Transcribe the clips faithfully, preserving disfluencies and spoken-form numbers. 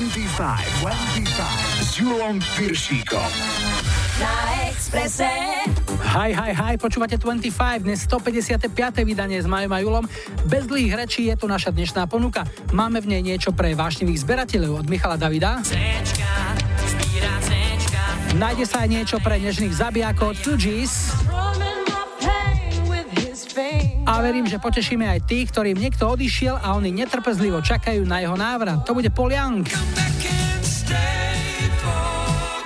dvadsaťpäť s Júlom Piršíkom. Na Expresse. Hi, hi, hi, počúvate dvadsaťpäť, dnes stopäťdesiate piate vydanie s Majom a Julom. Bez dlhých rečí je to naša dnešná ponuka. Máme v nej niečo pre vášnivých zberateľov od Michala Davida. Cečka, zbíra cečka. Nájde sa aj niečo pre nežných zabijakov od Two G's. A verím, že potešíme aj tých, ktorým niekto odišiel a oni netrpezlivo čakajú na jeho návrat. To bude Paul Young.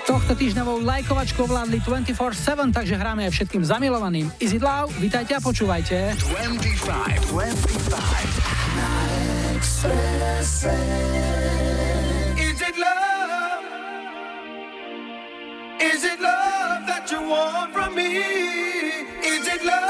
Tohto týždňovou lajkovačkou vládli dvadsaťštyri sedem, takže hráme aj všetkým zamilovaným. Is it love? Vítajte a počúvajte. dvadsaťpäť, dvadsaťpäť na Expresse. Is it love? Is it love that you want from me? Is it love?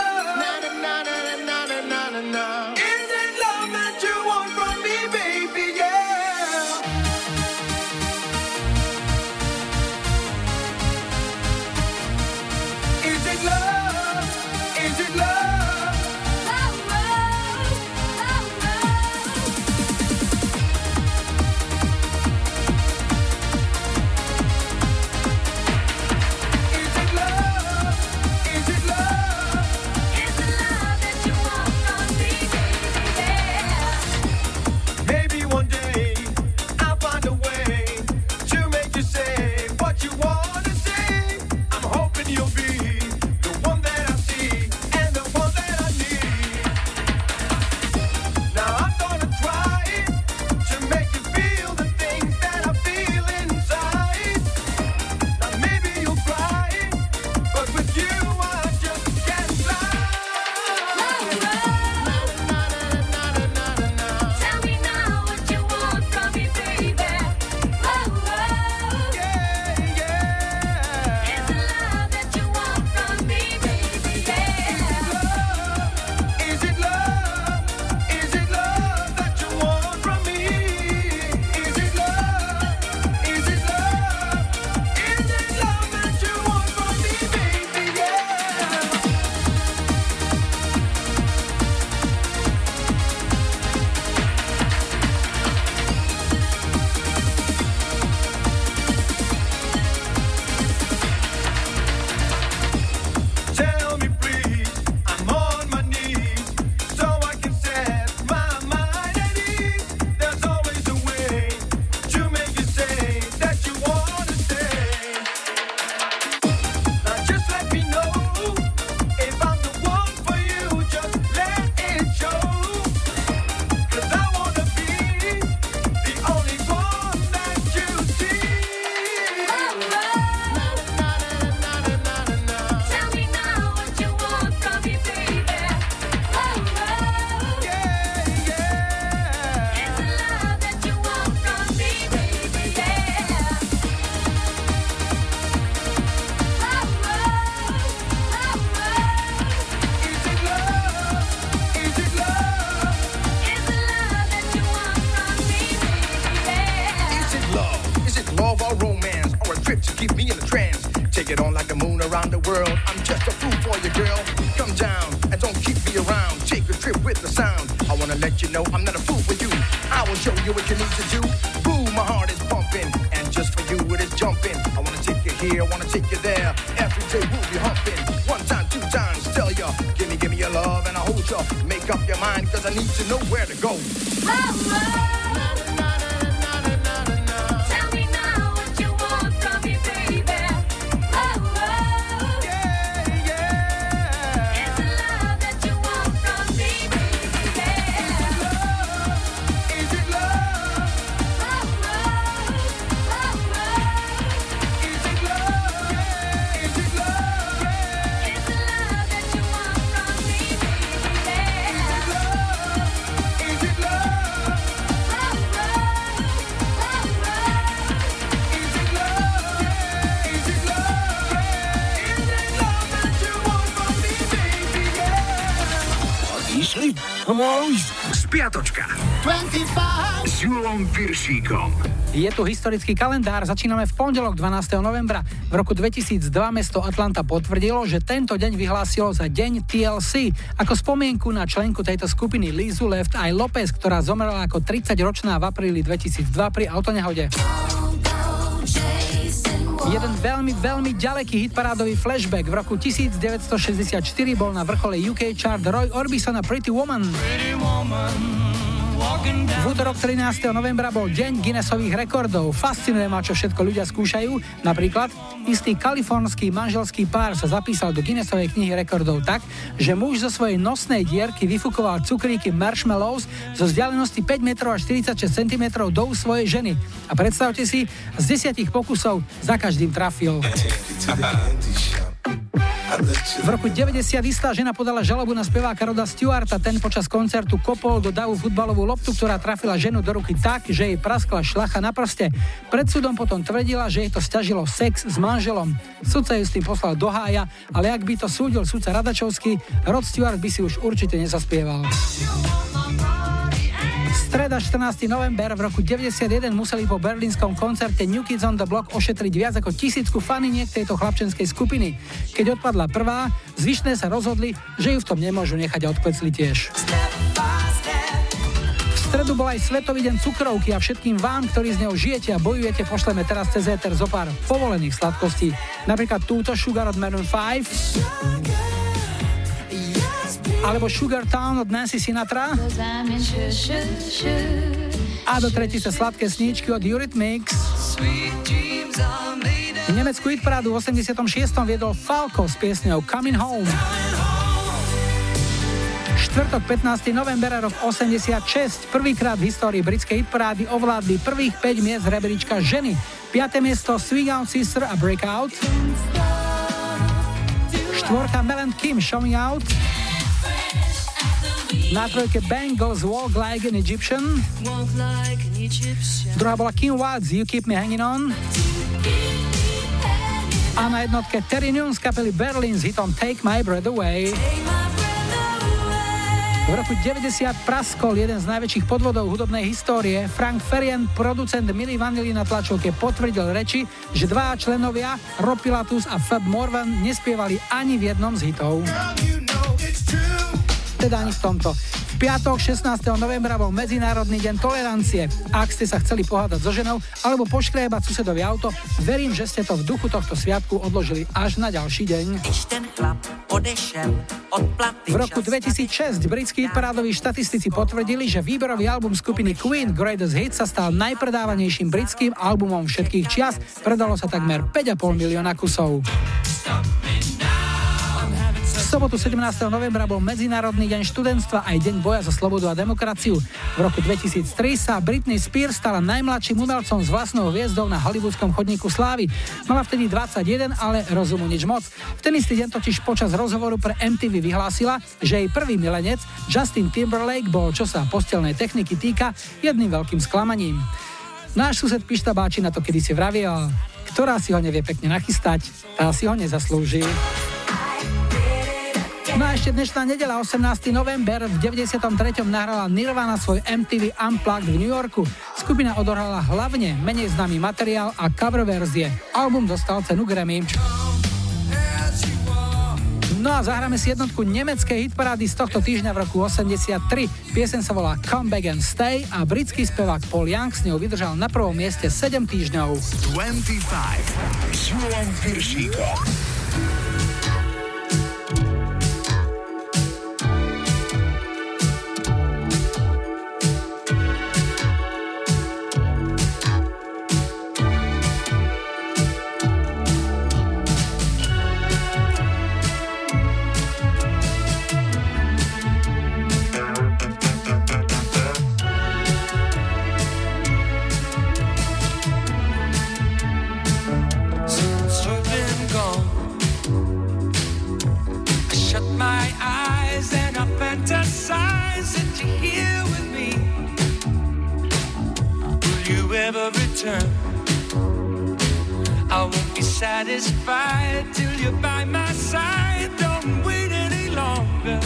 Spiatočka s Júlom Piršíkom. Je tu historický kalendár, začíname v pondelok dvanásteho novembra. V roku dvetisícdva mesto Atlanta potvrdilo, že tento deň vyhlásilo za deň té el cé ako spomienku na členku tejto skupiny Lizu Left i López, ktorá zomrela ako tridsaťročná v apríli dvetisícdva pri autonehode. Jeden veľmi, veľmi ďaleký hitparádový flashback. V roku devätnásťstošesťdesiatštyri bol na vrchole ú ká chart Roy Orbison a Pretty Woman. V útorok trinásteho novembra bol deň Guinnessových rekordov. Fascinuje ma, čo všetko ľudia skúšajú. Napríklad, istý kalifornský manželský pár sa zapísal do Guinnessovej knihy rekordov tak, že muž zo svojej nosnej dierky vyfukoval cukríky marshmallows zo vzdialenosti päť metrov a štyridsaťšesť centimetrov do svojej ženy. A predstavte si, z desiatich pokusov za každým trafil. V roku deväťdesiat istá žena podala žalobu na speváka Roda Stewarta. Ten počas koncertu kopol do davu futbalovú loptu, ktorá trafila ženu do ruky tak, že jej praskla šlacha na prste. Pred súdom potom tvrdila, že jej to sťažilo sex s manželom. Sudca ju s tým poslal do hája, ale ak by to súdil sudca Radačovský, Rod Stewart by si už určite nezaspieval. Streda štrnásteho november v roku deväťdesiatjeden museli po berlínskom koncerte New Kids on the Block ošetriť viac ako tisícku faniniek tejto chlapčenskej skupiny. Keď odpadla prvá, zvyšné sa rozhodli, že ju v tom nemôžu nechať a odkvecli tiež. V stredu bol aj Svetový deň cukrovky a všetkým vám, ktorí z ňou žijete a bojujete, pošleme teraz cez éter zo pár povolených sladkostí. Napríklad túto Sugar od Maroon päť. Alebo Sugar Town od Nancy Sinatra a do tretice Sladké sníčky od Eurythmics. V Nemecku hitparádu v osemdesiatom šiestom viedol Falko s piesňou Coming Home. Štvrtok pätnásteho novembra rok osemdesiatšesť. Prvýkrát v histórii britskej hitparády ovládli prvých päť miest rebríčka ženy. Piate miesto Swing Out Sister a Breakout. Štvorka Mel and Kim Show Me Out. Na trojke Bangles Walk Like an Egyptian. Druhá bola King Watts You Keep Me Hanging On. A na jednotke Terry Nunes kapely Berlin s hitom Take My Breath Away. V roku deväťdesiat praskol jeden z najväčších podvodov hudobnej histórie. Frank Ferien, producent Milli Vanilli, na tlačovke potvrdil reči, že dva členovia, Rob Pilatus a Fab Morvan, nespievali ani v jednom z hitov. Teda ani v tomto. V piatok šestnásteho novembra bol Medzinárodný deň tolerancie. Ak ste sa chceli pohádať so ženou alebo poškriebať susedovi auto, verím, že ste to v duchu tohto sviatku odložili až na ďalší deň. V roku dvetisícšesť britskí hitparádoví štatistici potvrdili, že výberový album skupiny Queen Greatest Hits sa stal najpredávanejším britským albumom všetkých čias. Predalo sa takmer päť a pol milióna kusov. V sobotu sedemnásteho novembra bol Medzinárodný deň študentstva aj deň boja za slobodu a demokraciu. V roku dvetisíctri sa Britney Spears stala najmladším umelcom s vlastnou hviezdou na hollywoodskom chodníku slávy. Mala vtedy dvadsaťjeden, ale rozumu nič moc. V ten istý deň totiž počas rozhovoru pre em tí ví vyhlásila, že jej prvý milenec Justin Timberlake bol, čo sa postelnej techniky týka, jedným veľkým sklamaním. Náš sused Pišta Báči na to kedysi vraviel, ktorá si ho nevie pekne nachystať, tá si ho nezaslúži. No a ešte dnešná nedela, osemnásteho november, v deväťdesiatom treťom nahrala Nirvana svoj em tí ví Unplugged v New Yorku. Skupina odohrala hlavne menej známy materiál a cover verzie. Album dostal cenu Grammy. No a zahráme si jednotku nemeckej hitparády z tohto týždňa v roku osemdesiattri. Pieseň sa volá Come Back and Stay a britský spevák Paul Young s ňou vydržal na prvom mieste sedem týždňov. dvadsaťpäť. I won't be satisfied till you're by my side. Don't wait any longer.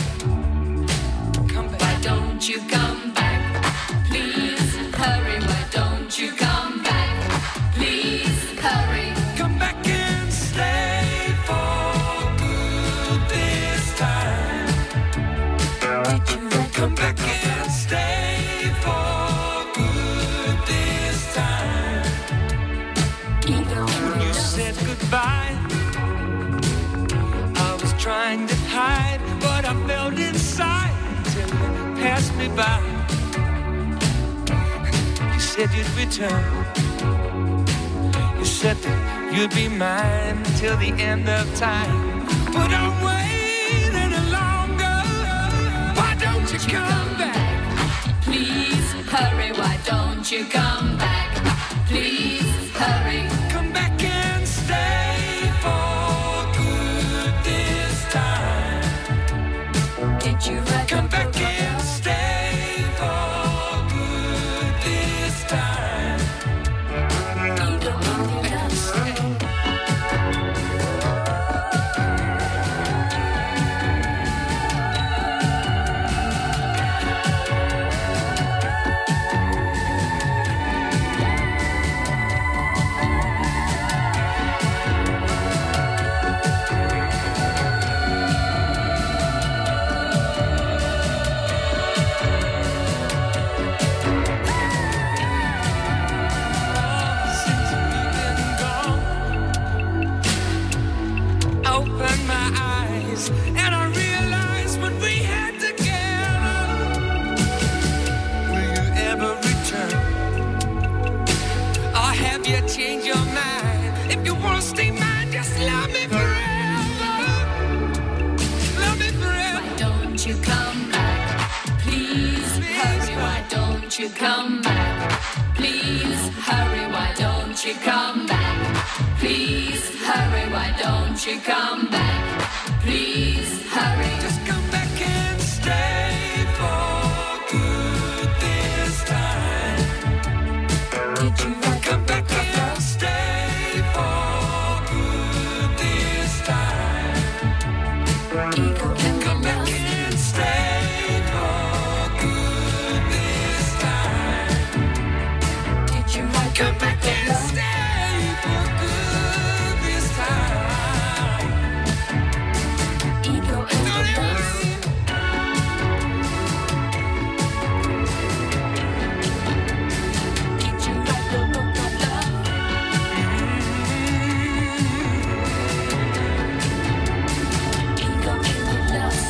come back and stay for good this time. When you said goodbye, I was trying to hide what I felt inside till you passed me by. You said you'd return. You said that you'd be mine till the end of time. But I waited any longer. Why don't you come back? Please hurry. Why don't you come back? Please hurry. Come back and stay for good this time. Did you write? Come back and stay for good this time. You come back, please hurry, why don't you come back, please hurry, why don't you come back, please hurry, just come back and stay for good this time. Did you come, come back, back and stay for good this time? Eagle, come, come back, back and stay. Come back and stay for good this time. Ego and the love. Did you write the book of love? Ego and the love.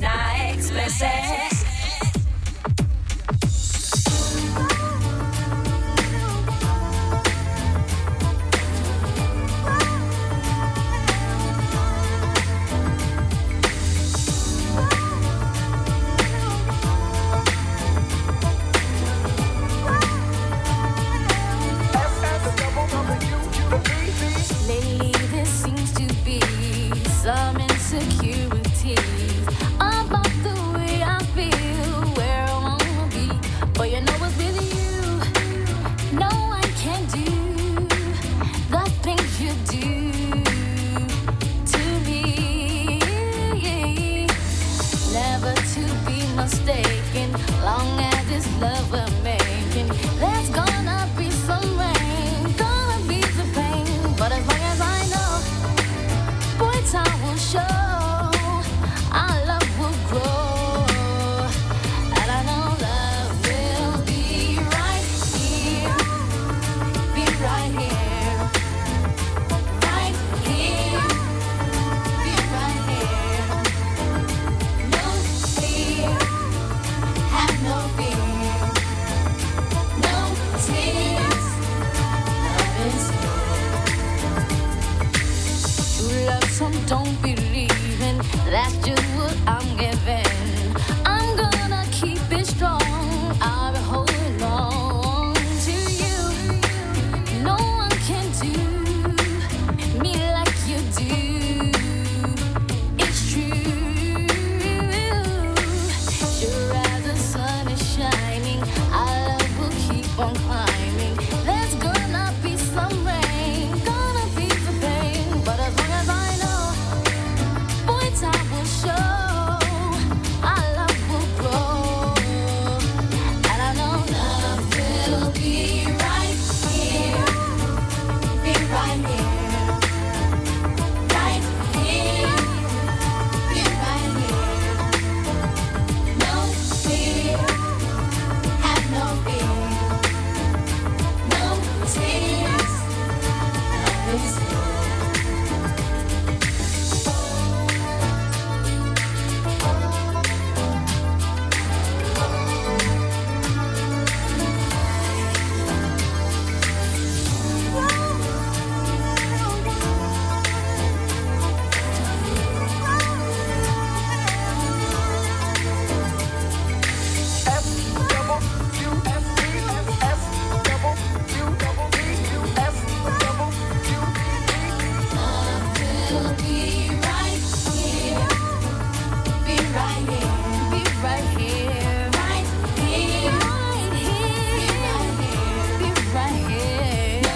Na Expresse. Lately there seems to be some insecurity about the way I feel.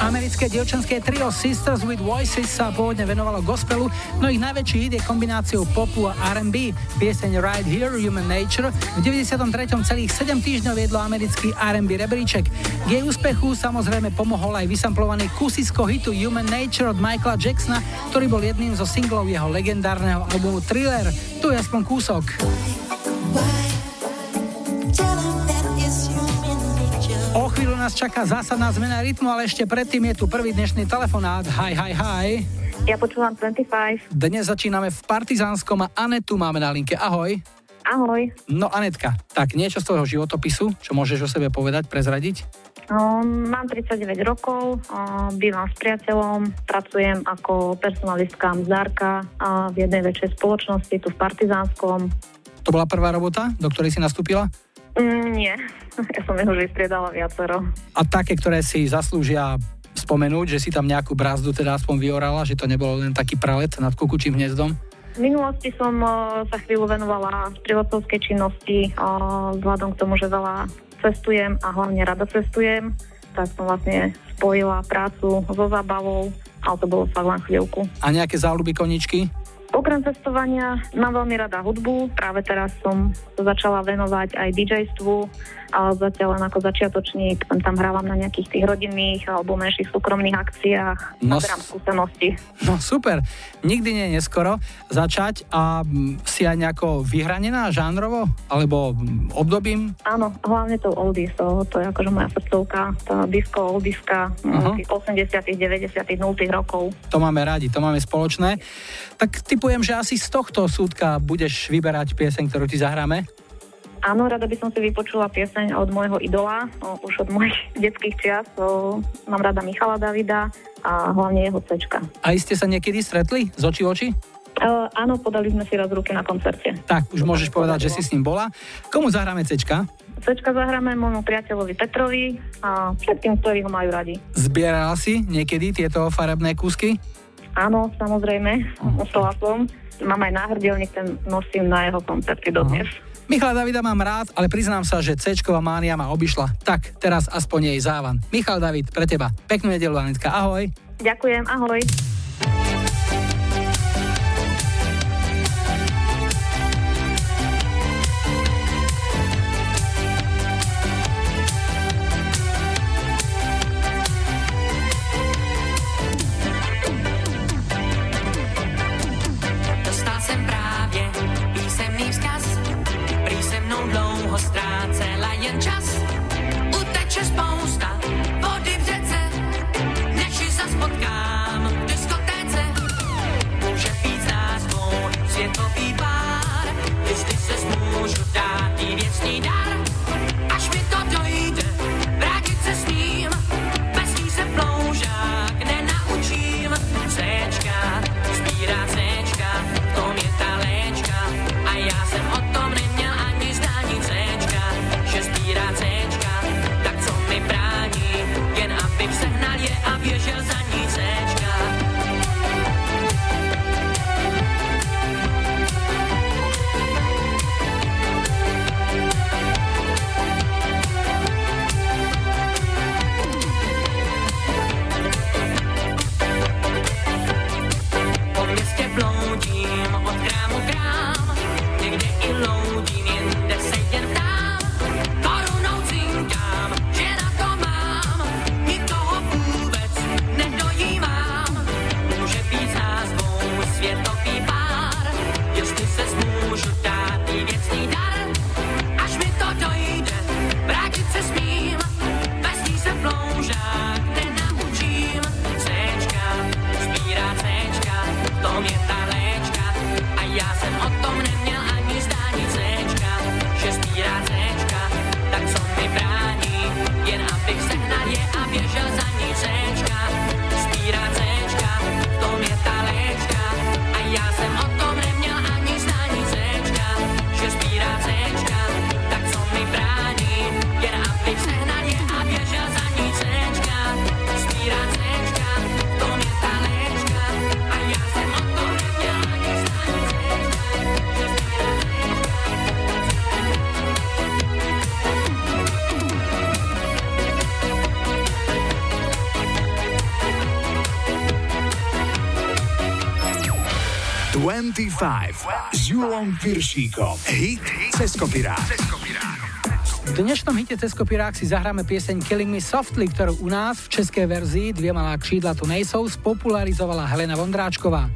Americké dievčenské trio Sisters with Voices sa pôvodne venovalo gospelu, no ich najväčší hit je kombináciou popu a er end bí. Pieseň Right Here, Human Nature v deväťdesiattri celých sedem týždňov viedlo americký er end bí rebríček. K jej úspechu samozrejme pomohol aj vysamplovaný kusisko hitu Human Nature od Michaela Jacksona, ktorý bol jedným zo singlov jeho legendárneho albumu Thriller. Tu je aspoň kúsok. O chvíľu nás čaká zásadná zmena rytmu, ale ešte predtým je tu prvý dnešný telefonát. Hi, hi, hi. Ja počúvam dvadsaťpäť. Dnes začíname v Partizánskom a Anetu máme na linke. Ahoj. Ahoj. No Anetka, tak niečo z tvojho životopisu, čo môžeš o sebe povedať, prezradiť? No, mám tridsaťdeväť rokov, bývam s priateľom, pracujem ako personalistka mzdárka v jednej väčšej spoločnosti tu v Partizánskom. To bola prvá robota, do ktorej si nastúpila? Mm, nie, ja som jeho už vystriedala viacero. A také, ktoré si zaslúžia spomenúť, že si tam nejakú brázdu teda aspoň vyorala, že to nebolo len taký pralet nad kukučím hniezdom? V minulosti som uh, sa chvíľu venovala sprievodcovskej činnosti, uh, vzhľadom k tomu, že veľa cestujem a hlavne rada cestujem, tak som vlastne spojila prácu so zábavou, ale to bolo fakt len chvíľku. A nejaké záľuby, koníčky? Okrem cestovania mám veľmi rada hudbu, práve teraz som začala venovať aj dí džejstvu, ale zatiaľ len ako začiatočník, tam hrávam na nejakých tých rodinných alebo menších súkromných akciách, no, naberám skúsenosti. No super, nikdy nie je neskoro začať a si aj nejako vyhranená žánrovo alebo obdobím? Áno, hlavne tou oldies, to, to je akože moja srdcovka, tá disco oldieska uh-huh. tých osemdesiatych, deväťdesiatych, nultých rokov. To máme radi, to máme spoločné. Tak ty Typujem, že asi z tohto súdka budeš vyberať pieseň, ktorú ti zahráme? Áno, rada by som si vypočula pieseň od môjho idola, o, už od mojich detských čias. O, mám rada Michala Davida a hlavne jeho cečka. A ste sa niekedy stretli z očí v oči? Uh, áno, podali sme si raz ruky na koncerte. Tak, už to môžeš povedať, podalo. Že si s ním bola. Komu zahráme cečka? Cečka zahráme môjmu priateľovi Petrovi a všetkým, ktorí ho majú radi. Zbierala si niekedy tieto farebné kúsky? Áno, samozrejme, musela som. Mám aj náhrdelník, ten nosím na jeho koncerty dodnes. Michala Davida mám rád, ale priznám sa, že cečková mánia ma obišla. Tak, teraz aspoň jej závan. Michal David, pre teba. Peknú nedeľu, Anetka, ahoj. Ďakujem, ahoj. No dvadsaťpäť s Júlom Piršíkom. Hit cez kopirák. V dnešnom hite cez kopirák si zahráme pieseň Killing Me Softly, ktorú u nás v českej verzii Dvě malá křídla tu nejsou spopularizovala Helena Vondráčková.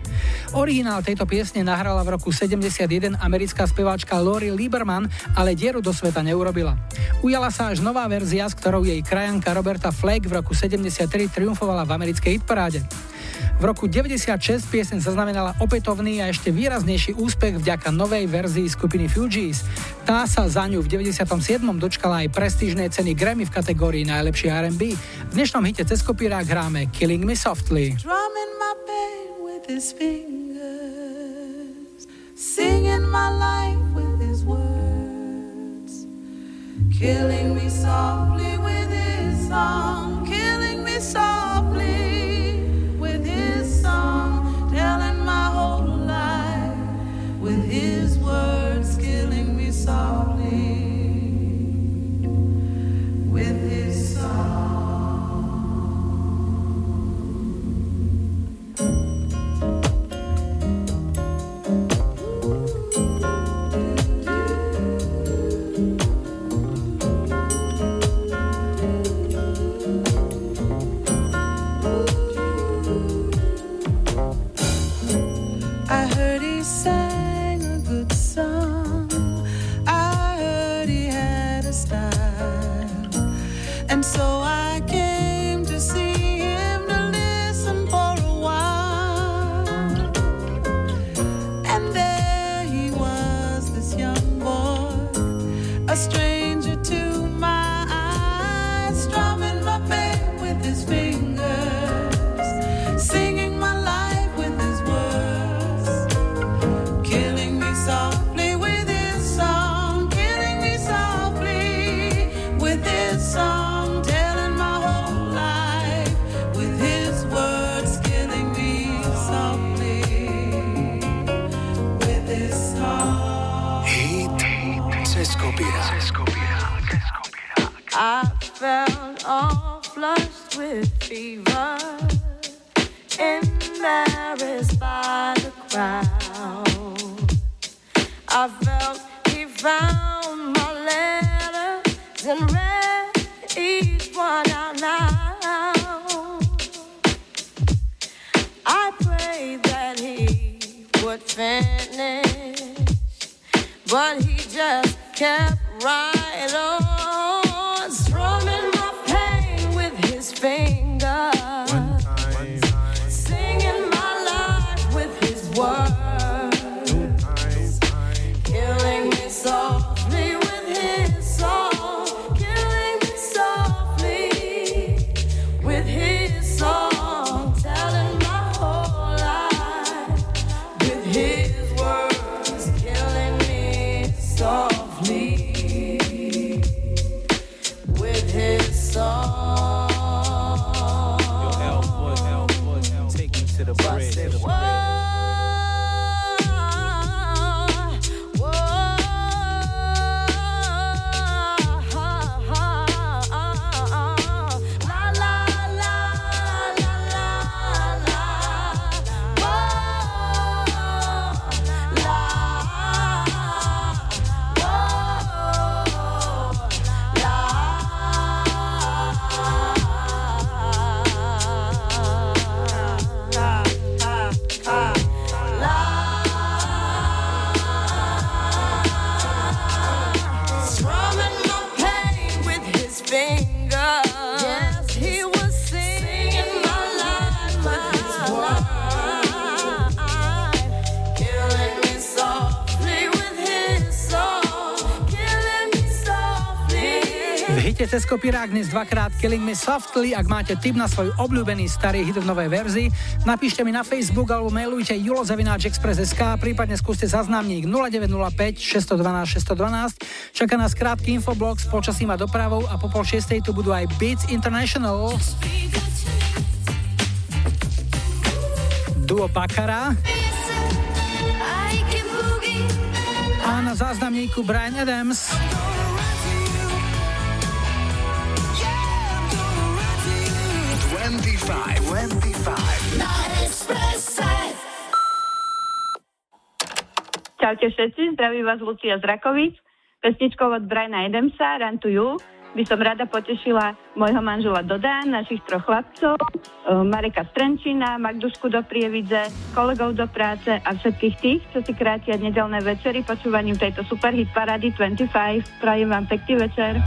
Originál tejto piesne nahrala v roku sedemdesiatjeden americká speváčka Lori Lieberman, ale dieru do sveta neurobila. Ujala sa až nová verzia, s ktorou jej krajanka Roberta Flack v roku sedemdesiattri triumfovala v americkej hitparáde. V roku deväťdesiatšesť pieseň zaznamenala opätovný a ešte výraznejší úspech vďaka novej verzii skupiny Fugees. Tá sa za ňu v deväťdesiatom siedmom dočkala aj prestížnej ceny Grammy v kategórii najlepšie er end bí. V dnešnom hite cez kopírák hráme Killing Me Softly. Drumming my pain with his fingers, singing my life with his words, killing me softly with his song, killing me softly with his song, telling my whole life with his words, killing me softly with his song. Cez kopirák dnes dvakrát Killing Me Softly. Ak máte tip na svoj obľúbený starý hit v novej verzii, napíšte mi na Facebook alebo mailujte julo zavináč express bodka es ká, prípadne skúste zaznámnik nula deväť nula päť šesť jedna dva šesť jedna dva. Čaká nás krátky infoblog s počasím a dopravou a po pol šiestej tu budú aj Beats International, duo Bakara a na záznamníku Bryan Adams. dvadsaťpäť, dvadsaťpäť. Na Expresse. Čaute všetci, zdraví vás Lucia z Rakovic. Pesničkou od Briana Adamsa, Run to You, by som rada potešila môjho manžela Doda, našich troch chlapcov, Mareka Strenčina, Magdušku do Prievidze, kolegov do práce a všetkých tých, čo si krátia nedelné večery počúvaním tejto super hit parády dvadsaťpäť. Prajem vám pekný večer.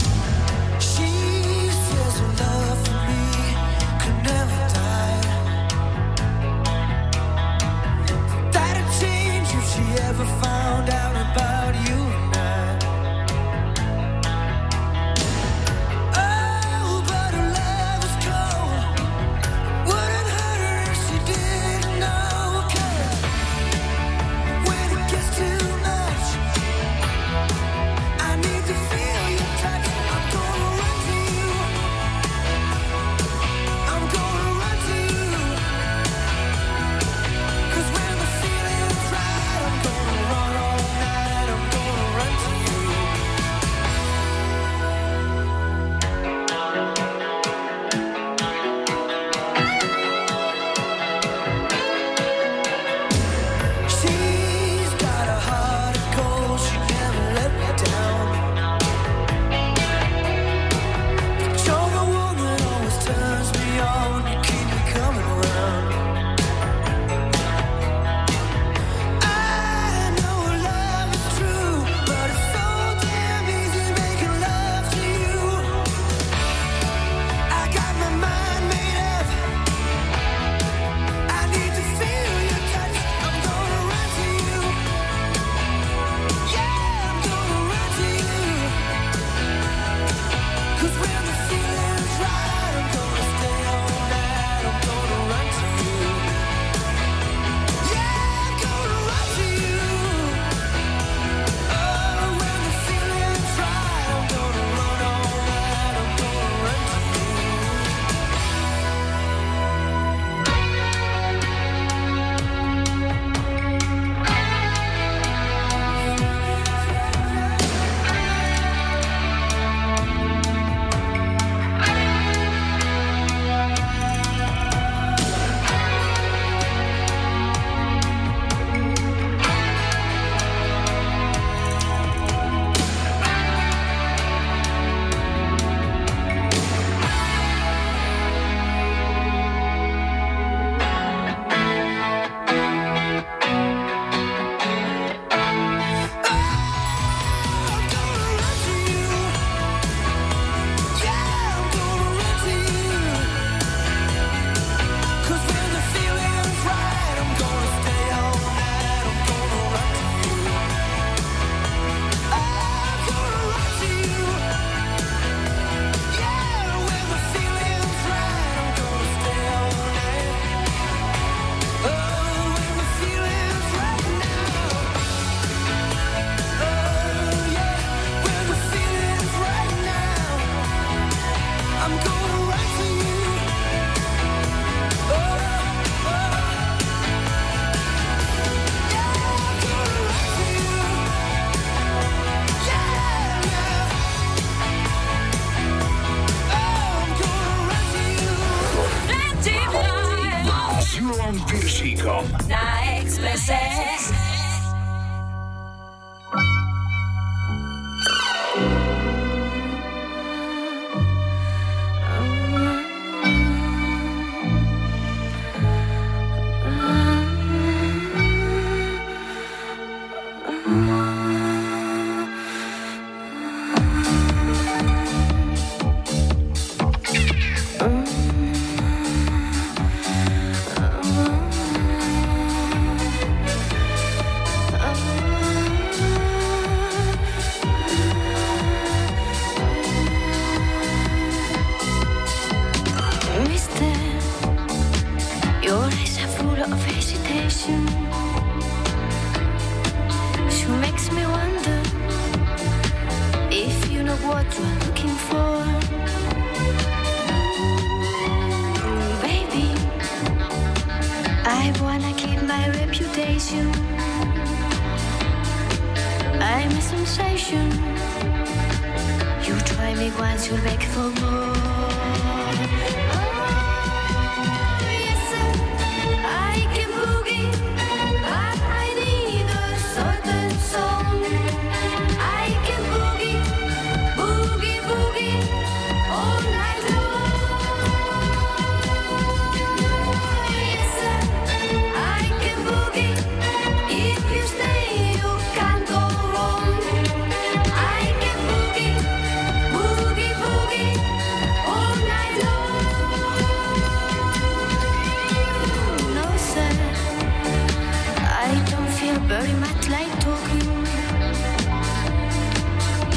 very much like talking.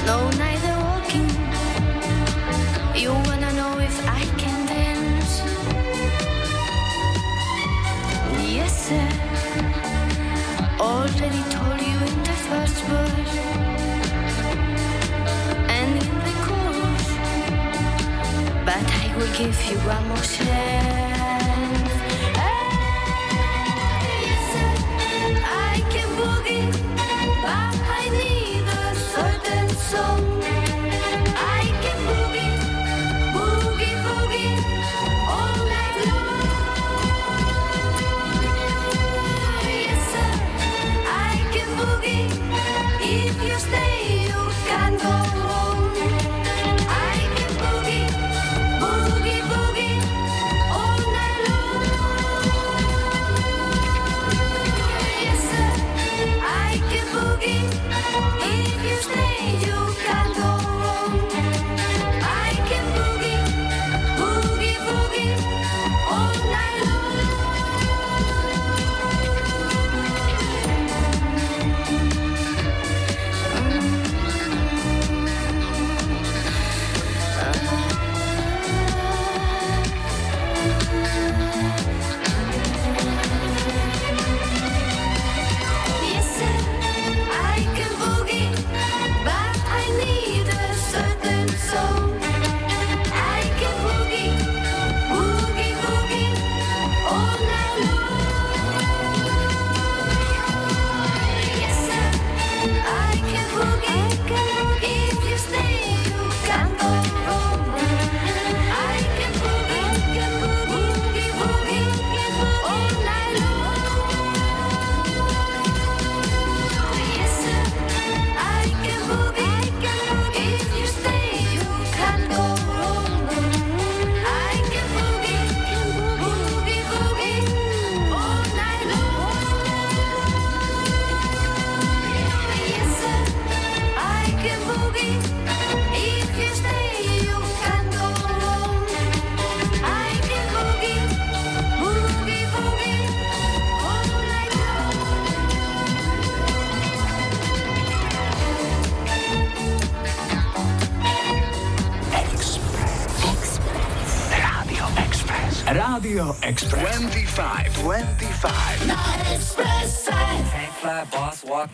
No, neither walking. You wanna know if I can dance? Yes, sir. Already told you in the first verse and in the chorus, but I will give you one more chance. twenty-five Not Express. Tank fly, boss walk,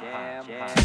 Jam, jam, jam.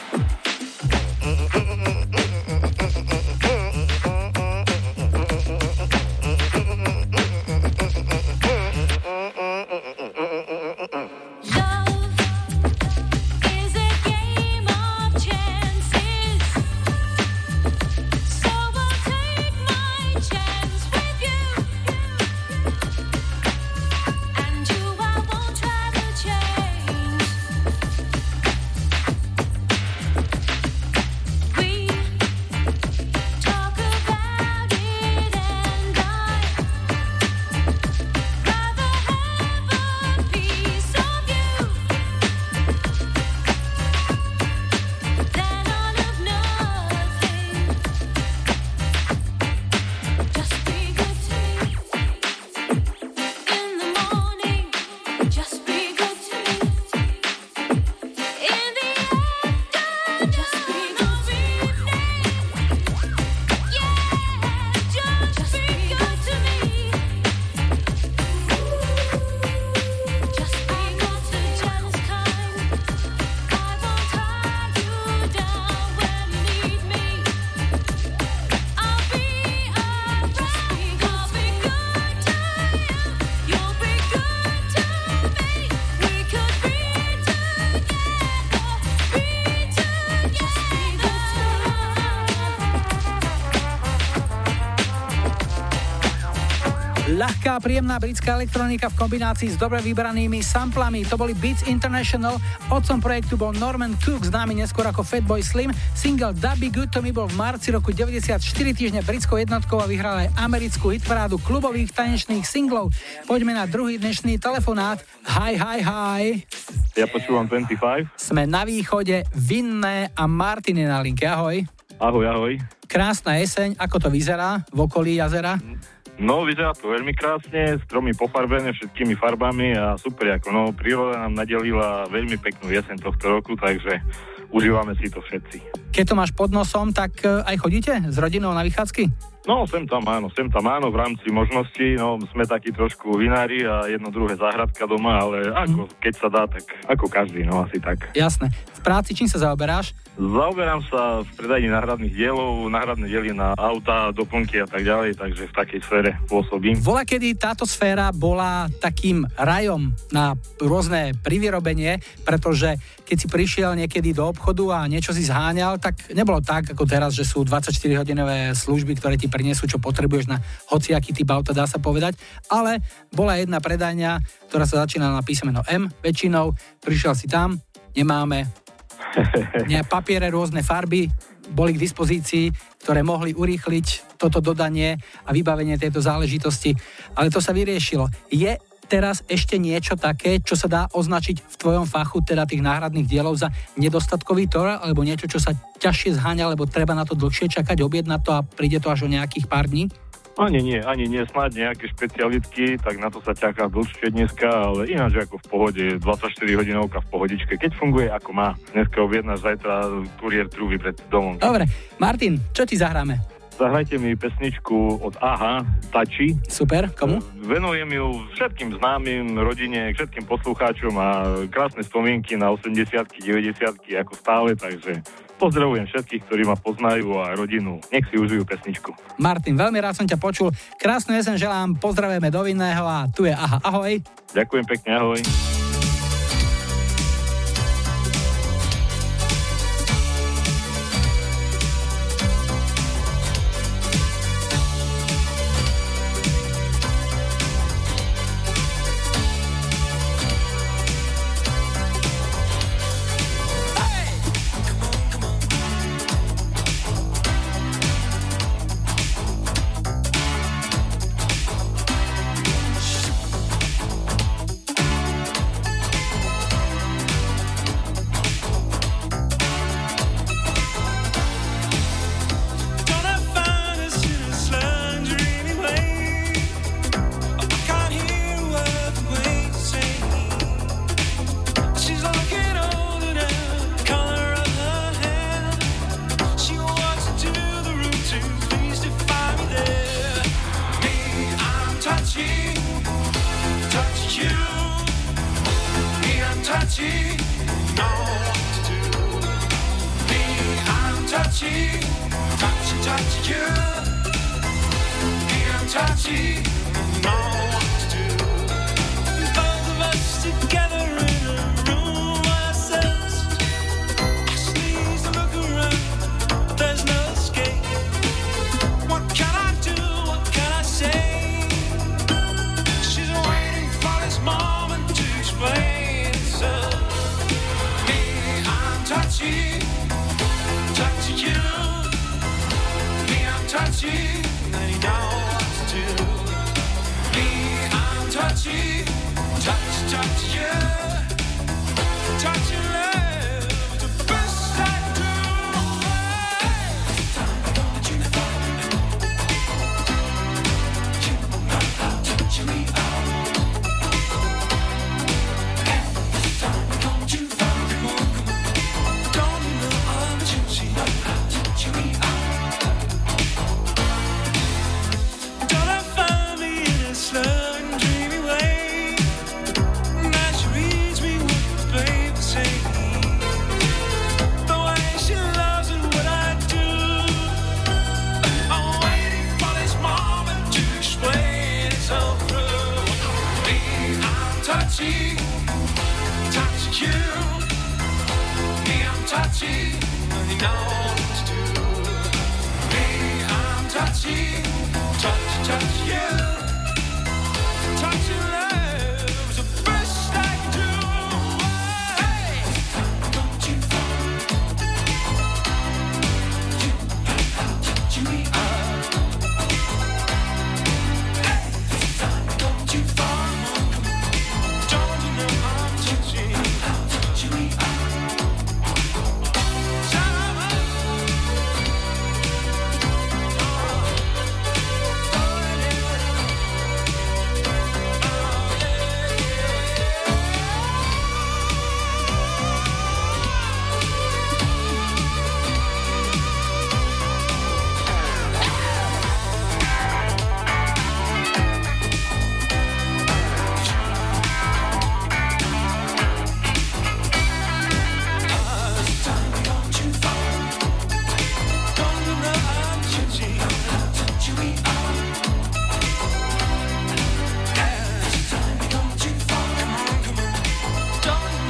Love is a game of chances. ľahká a príjemná britská elektronika v kombinácii s dobre vybranými samplami. To boli Beats International, otcom projektu bol Norman Cook, známy neskôr ako Fatboy Slim. Single That Be Good to Me bol v marci roku deväťdesiatštyri týždne britskou jednotkou a vyhral aj americkú hitparádu klubových tanečných singlov. Poďme na druhý dnešný telefonát. Hi, hi, hi. Ja počúvam dvadsaťpäť. Sme na východe, Vinné a Martin je na linke. Ahoj. Ahoj, ahoj. Krásna jeseň, ako to vyzerá v okolí jazera? No, vyzerá to veľmi krásne, stromy pofarbené všetkými farbami a super, ako no, príroda nám nadelila veľmi peknú jeseň tohto roku, takže užívame si to všetci. Keď to máš pod nosom, tak aj chodíte s rodinou na vychádzky? No, sem tam áno, sem tam áno, v rámci možností, no, sme takí trošku vinári a jedno druhé záhradka doma, ale ako, keď sa dá, tak ako každý, no, asi tak. Jasné. V práci čím sa zaoberáš? Zaoberám sa v predajni náhradných dielov, náhradné diely na auta, doplnky a tak ďalej, takže v takej sfére pôsobím. Bola, kedy táto sféra bola takým rajom na rôzne privyrobenie, pretože keď si prišiel niekedy do obchodu a niečo si zháňal, tak nebolo tak, ako teraz, že sú dvadsaťštyri hodinové služby, ktoré ti prinesú, čo potrebuješ na hociaký typ auta, dá sa povedať, ale bola jedna predajňa, ktorá sa začínala na písmeno M väčšinou, prišiel si tam, nemáme ne, papiere, rôzne farby boli k dispozícii, ktoré mohli urýchliť toto dodanie a vybavenie tejto záležitosti, ale to sa vyriešilo. Je teraz ešte niečo také, čo sa dá označiť v tvojom fachu, teda tých náhradných dielov, za nedostatkový tor, alebo niečo, čo sa ťažšie zháňa, lebo treba na to dlhšie čakať, objednať to a príde to až o nejakých pár dní? Ani nie, ani nie, snáď nejaké špecialitky, tak na to sa ťaká dlhšie dneska, ale ináč ako v pohode, dvadsaťštyri hodinovka v pohodičke, keď funguje ako má. Dneska objednáš, zajtra kuriér trúbi pred domom. Dobre, Martin, čo ti zahráme? Zahrajte mi pesničku od Aha, Tači. Super, komu? Venujem ju všetkým známym, rodine, všetkým poslucháčom a krásne spomienky na osemdesiatky, deväťdesiatky ako stále, takže pozdravujem všetkých, ktorí ma poznajú a rodinu. Nech si užijú pesničku. Martin, veľmi rád som ťa počul. Krásnu jesen želám, pozdravujeme do Vinného a tu je Aha, ahoj. Ďakujem pekne, ahoj.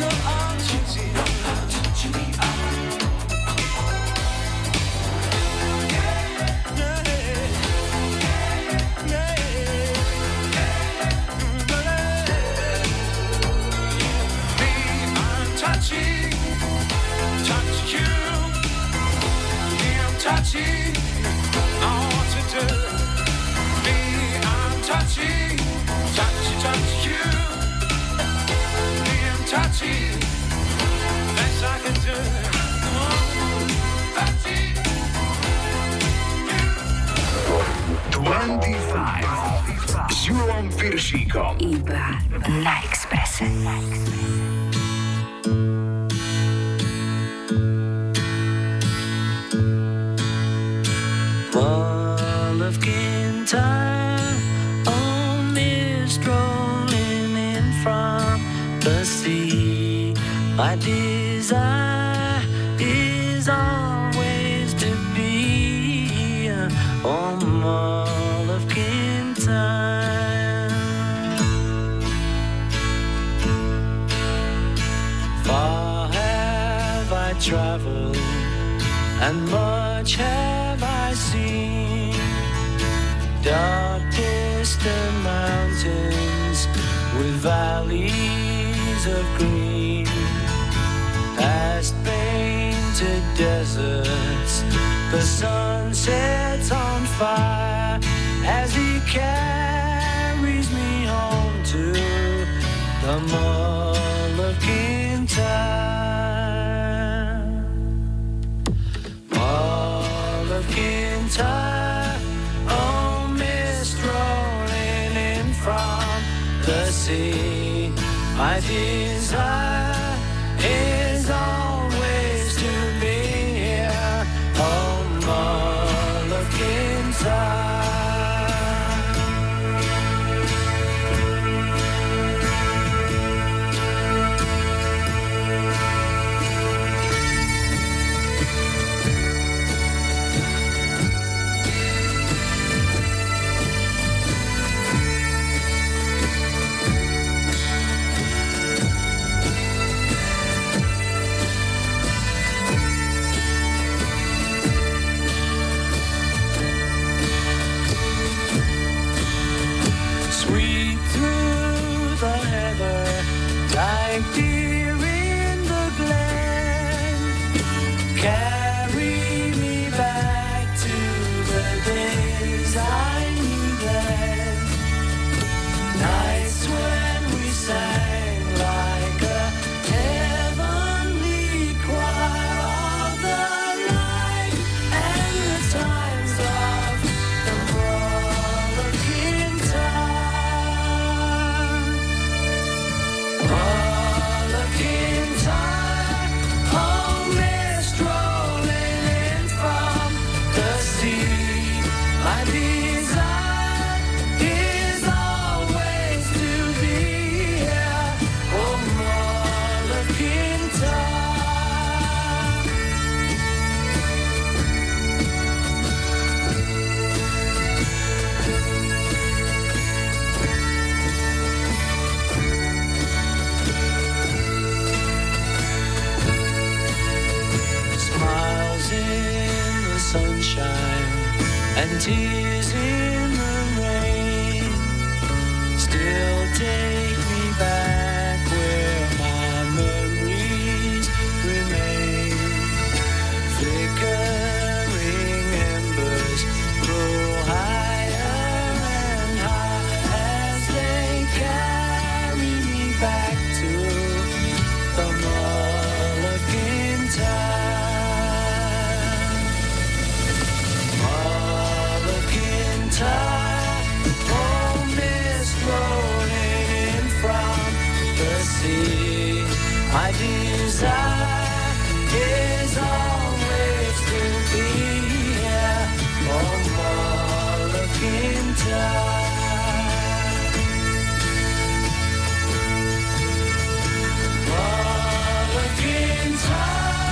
All against time.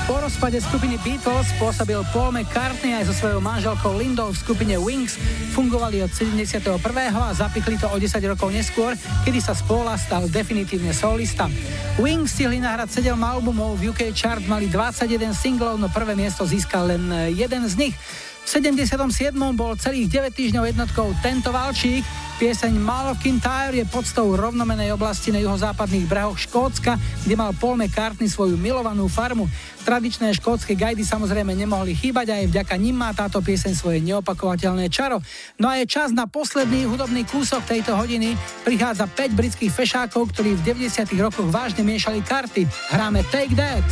Po rozpade skupiny Beatles pôsobil Paul McCartney aj so svojou manželkou Lindou v skupine Wings. Fungovali od sedemdesiatjeden a zapichli to o desať rokov neskôr, kedy sa z Paula stal definitívne solista. Wings stihli nahrať sedem albumov, v ú ká chart mali dvadsaťjeden singlov, no prvé miesto získal len jeden z nich. V sedemdesiatom siedmom bol celých deväť týždňov jednotkou Tento valčík. Pieseň Mall of Kintyre je podstou rovnomenej oblasti na juhozápadných brehoch Škótska, kde mal Paul McCartney svoju milovanú farmu. Tradičné škótske gajdy samozrejme nemohli chýbať a aj vďaka nim má táto pieseň svoje neopakovateľné čaro. No a je čas na posledný hudobný kúsok tejto hodiny. Prichádza päť britských fešákov, ktorí v deväťdesiatych rokoch vážne miešali karty. Hráme Take That.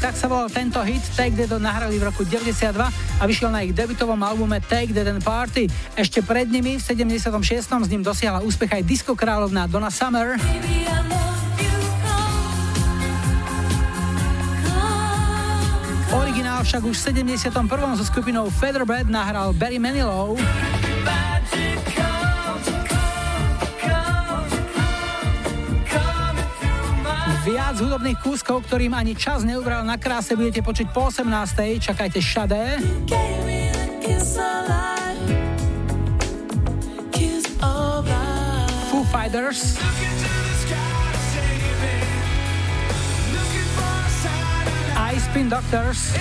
Tak sa volal tento hit, Take That nahrali v roku deväťdesiatdva a vyšiel na ich debutovom albume Take That and Party. Ešte pred nimi v sedemdesiatom šiestom s ním dosiahla úspech aj disco kráľovná Donna Summer. Originál však už v sedemdesiatom prvom so skupinou Featherbed nahral Barry Manilow. Viac hudobných kúskov, ktorým ani čas neubral na kráse, budete počuť po osemnástej. Čakajte Shadé. Foo Fighters. I Spin Doctors.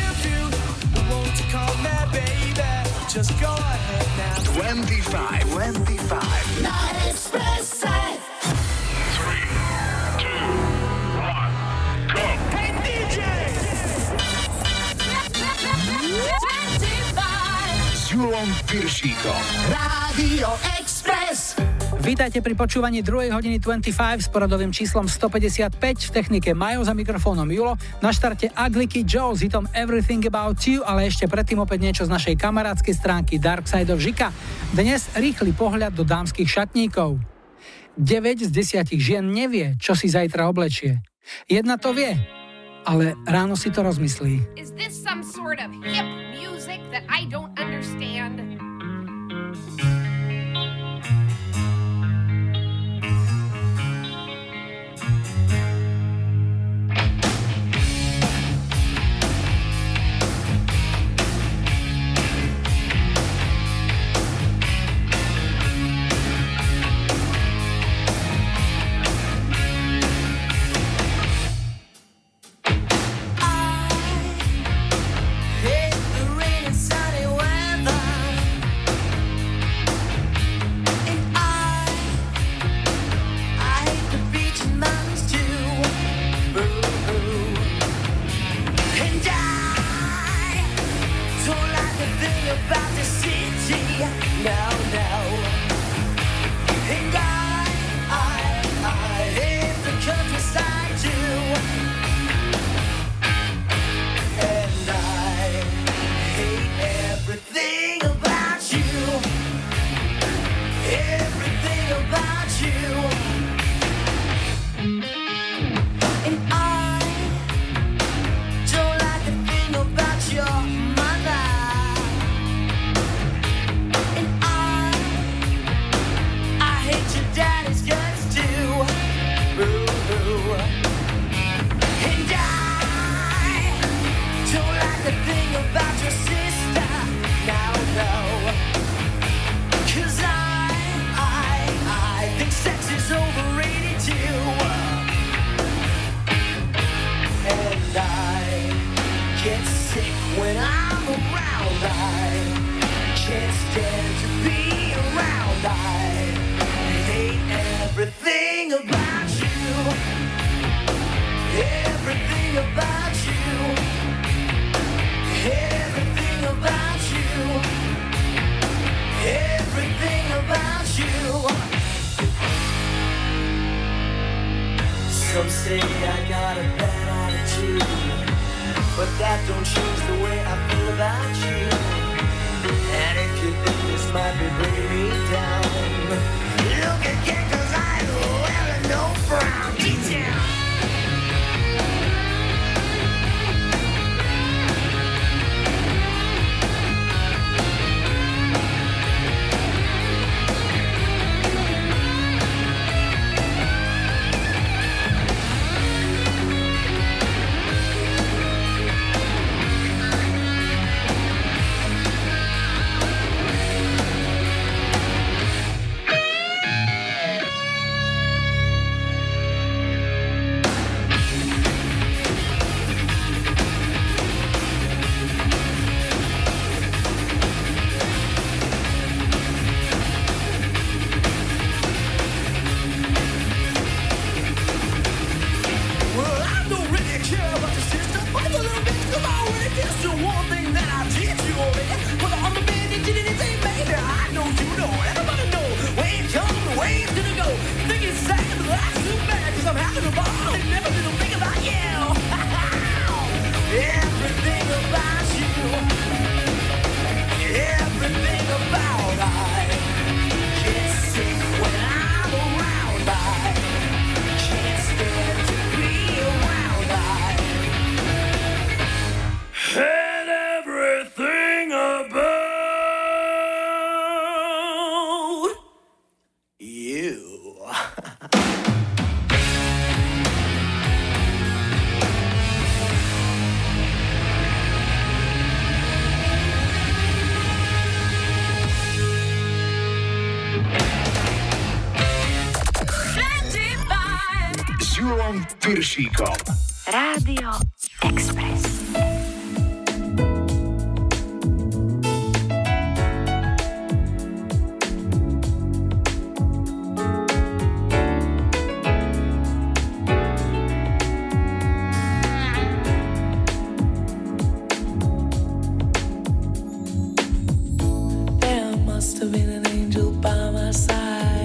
dvadsaťpäť, dvadsaťpäť. Not expressive. S Júlom Piršíkom Rádio Express. Vítajte pri počúvaní druhej hodiny dvadsaťpäť s poradovým číslom stopäťdesiatpäť, v technike Majo, za mikrofónom Julo, na štarte Ugly Kid Joe s hitom Everything About You, ale ešte predtým opäť niečo z našej kamarádskej stránky Dark Side of Žika. Dnes rýchly pohľad do dámskych šatníkov. deväť z desať žien nevie, čo si zajtra oblečie. Jedna to vie, ale ráno si to rozmyslí. Is this some sort of hip music that I don't understand? Rádio Express. There must have been an angel by my side.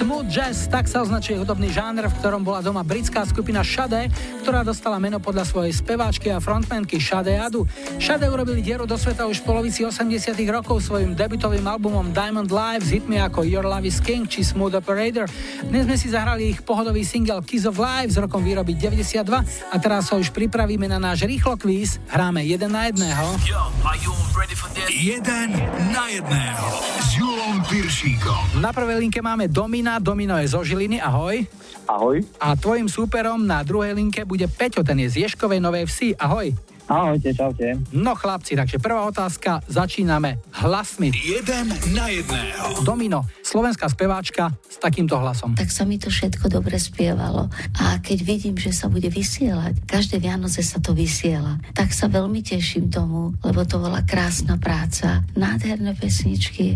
Smooth jazz, tak sa označuje hudobný žáner, v ktorom bola doma britská skupina Shadé, ktorá dostala meno podľa svojej speváčky a frontmanky Shadé Adu. Shadé urobili dieru do sveta už v polovici osemdesiatych rokov svojim debutovým albumom Diamond Live s hitmi ako Your Love is King či Smooth Operator. Dnes sme si zahrali ich pohodový single Kiss of Life z rokom výroby deväťdesiatdva a teraz sa už pripravíme na náš rýchlo kvíz. Hráme jeden na jedného. Yo, are you ready for this? Jeden na jedného s Júlom Piršíkom. Na prvej linke máme Domina, Domino je zo Žiliny, ahoj. Ahoj. A tvojim súperom na druhej linke bude Peťo, ten je z Ježkovej Novej Vsi, ahoj. Ahojte, čaute. No chlapci, takže prvá otázka, začíname hlasmi. Jeden na jedného. Domino, slovenská speváčka s takýmto hlasom. Tak sa mi to všetko dobre spievalo a keď vidím, že sa bude vysielať, každé Vianoce sa to vysiela, tak sa veľmi teším tomu, lebo to bola krásna práca, nádherné pesničky.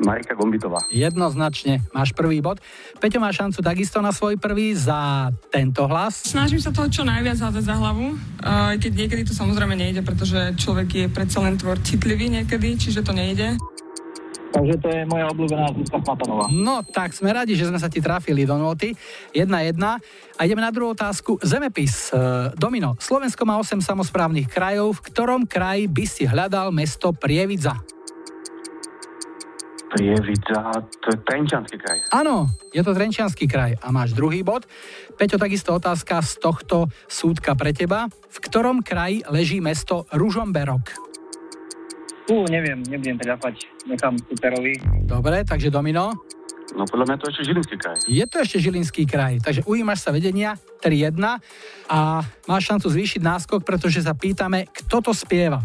Marika Gombitová. Jednoznačne máš prvý bod. Peťo má šancu takisto na svoj prvý za tento hlas. Snažím sa toho čo najviac házať za hlavu, aj keď niekedy to samozrejme nejde, pretože človek je predsa len tvor citlivý niekedy, čiže to nejde. Takže to je moja obľúbená Zuzka Flatanová. No tak sme radi, že sme sa ti trafili do noty. Jedna jedna. A ideme na druhú otázku. Zemepis. Domino. Slovensko má osem samosprávnych krajov. V ktorom kraji by si hľadal mesto Prievidza? Prievidza, to je Trenčiansky kraj. Áno, je to Trenčiansky kraj a máš druhý bod. Peťo, takisto otázka z tohto súdka pre teba. V ktorom kraji leží mesto Ružomberok? Ú, neviem, nebudem trafať, nechám superovi. Dobre, takže Domino. No podľa mňa to je ešte Žilinský kraj. Je to ešte Žilinský kraj, takže ujímaš sa vedenia tri jedna a máš šancu zvýšiť náskok, pretože sa pýtame, kto to spieva.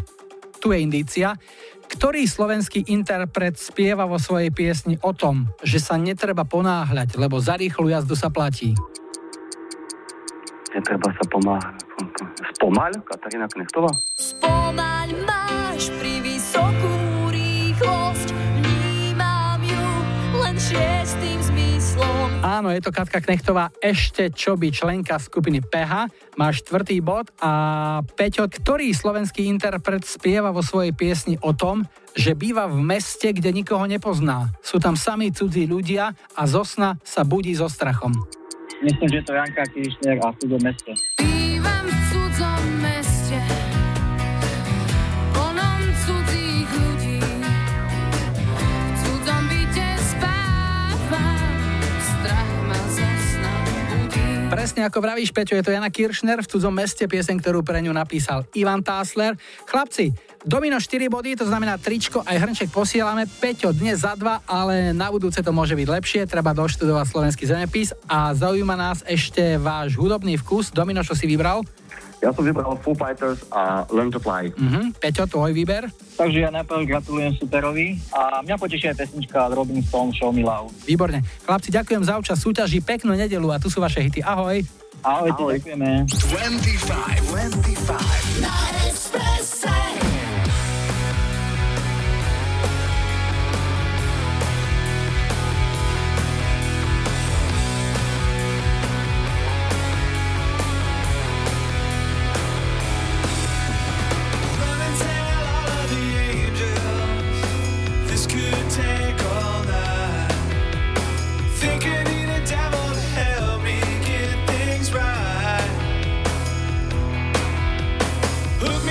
Tu je indícia. Ktorý slovenský interpret spieva vo svojej piesni o tom, že sa netreba ponáhľať, lebo za rýchlu jazdu sa platí? Netreba sa pomáhať. Spomaľ? Katarína Knechtová? Spomaľ, máš pri vysokú rýchlosť, vnímam ju len šiestým zmyslom. Áno, je to Katka Knechtová, ešte čo by členka skupiny pé há. Má štvrtý bod a Peťo, ktorý slovenský interpret spieva vo svojej piesni o tom, že býva v meste, kde nikoho nepozná. Sú tam sami cudzí ľudia a zo sna sa budí so strachom. Myslím, že to je Janka Kiršner a Cudzom meste. Bývam v cudzom meste, plnom cudzích ľudí, v cudzom byte spávam, strach ma zo sna budí. Presne ako vravíš, Peťo, je to Jana Kiršner v Cudzom meste, pieseň, ktorú pre ňu napísal Ivan Tásler. Chlapci, Domino štyri body, to znamená tričko aj hrnček posielame. Peťo dnes za dva, ale na budúce to môže byť lepšie. Treba doštudovať slovenský zemepis a zaujíma nás ešte váš hudobný vkus. Domino, čo si vybral? Ja som vybral Foo Fighters a Learn to Fly. Uh-huh. Peťo, tvoj výber? Takže ja najprv gratulujem superovi a mňa potešia aj pesnička Robin Stone, Show Me Love. Výborne. Chlapci, ďakujem za účasť súťaži, peknú nedelu a tu sú vaše hity. Ahoj. Ahojte, ahoj. Ďakujeme. dvadsaťpäť, dvadsaťpäť na Expresse. Look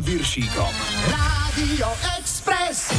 Piršíkom. Rádio Express.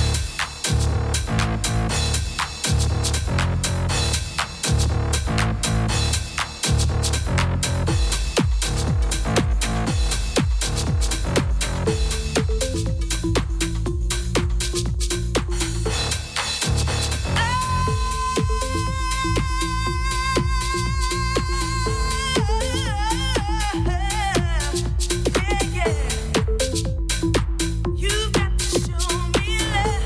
You got to show me love.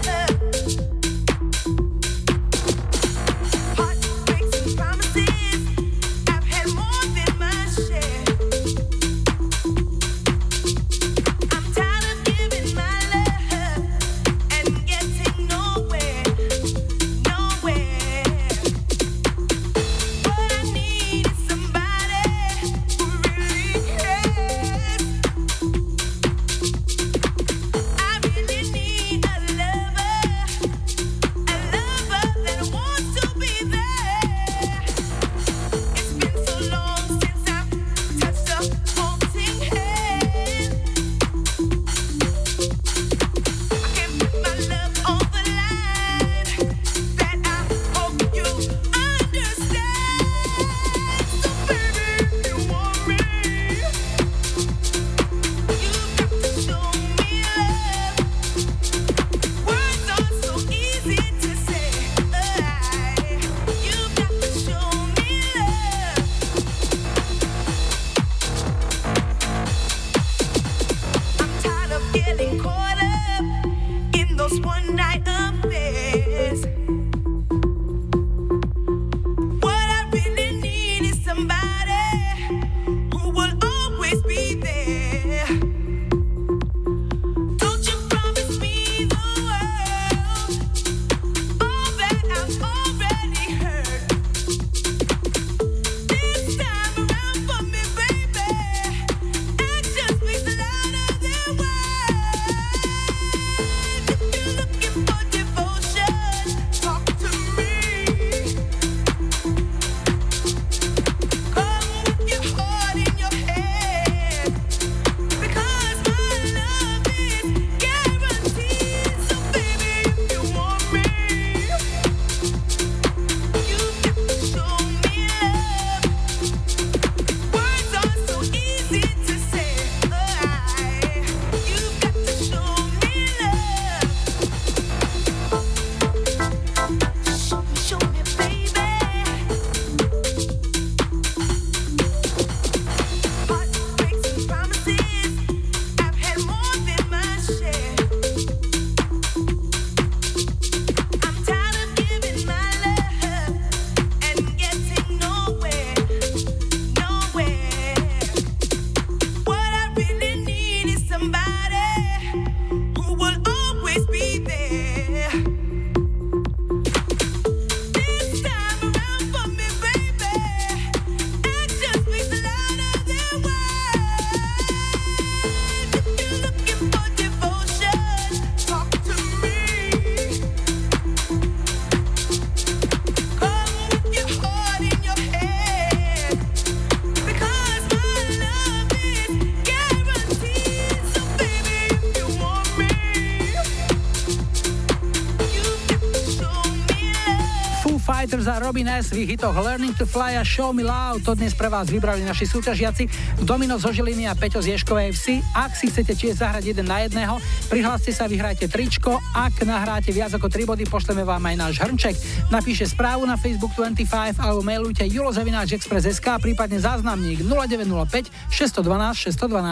James a Robin S. v ich hitoch Learning to Fly a Show Me Love. To dnes pre vás vybrali naši súťažiaci Domino zo Žiliny a Peťo z Ježkovej Vsi. Ak si chcete tiež zahrať jeden na jedného, prihláste sa, vyhrajte tričko. Ak nahráte viac ako tri body, pošleme vám aj náš hrnček. Napíšte správu na Facebook dvadsaťpäť alebo mailujte julo zavináč express bodka es ká, prípadne záznamník nula deväť nula päť šesť jedna dva šesť jedna dva.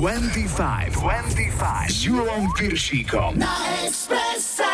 dvadsaťpäť dvadsaťpäť s Júlom Piršíkom na Expresse.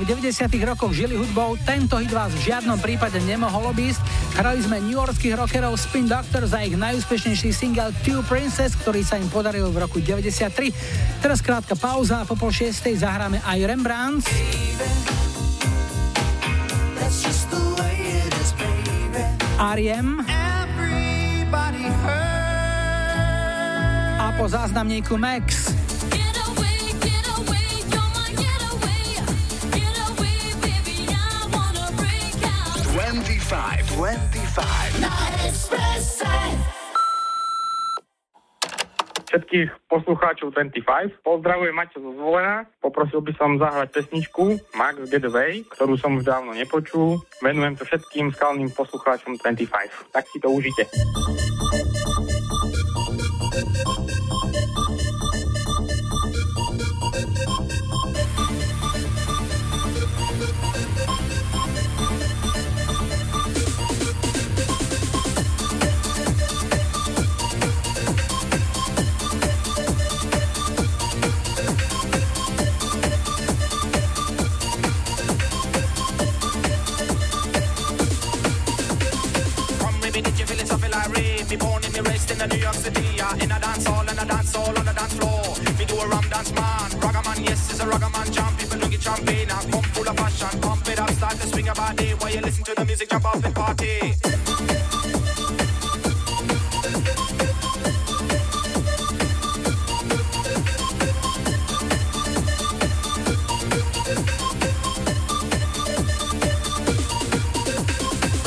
deväťdesiatych rokoch žili hudbou, tento hit vás v žiadnom prípade nemohol obísť. Hrali sme newyorských rockerov Spin Doctors za ich najúspešnejší single Two Princess, ktorý sa im podaril v roku deväťdesiattri. Teraz krátka pauza a po pol šiestej zahráme aj Rembrandts. Ariem. A po záznamníku Max. dvadsaťpäť dvadsaťpäť na Expresse. všetkých poslucháčov dvadsaťpäť. Pozdravujem Maťa zo Zvolena. Poprosil by som zahrať pesničku Max Get Away, ktorú som už dávno nepočul. Venujem to všetkým skalným poslucháčom dvadsaťpäť. Tak si to užite. In New York City, uh, in a dance hall, and a dance hall on the dance floor. We do a rum dance, man. Ragaman, yes, it's a ragaman jam. People look at champagne, now pump full of passion. Pump it up, start to swing a body while you listen to the music, jump up and party.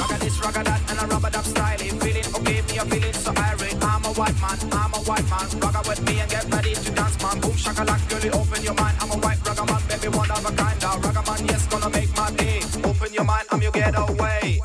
Ragga this, ragga that, and a rubber dub style. Feeling okay, me a feeling so irate. I'm a white man, I'm a white man. Ragga with me and get ready to dance, man. Boom shakalak, girlie, open your mind. I'm a white ragga man, baby, one of a kind. Ragga man, yes, gonna make my day. Open your mind, I'm your getaway.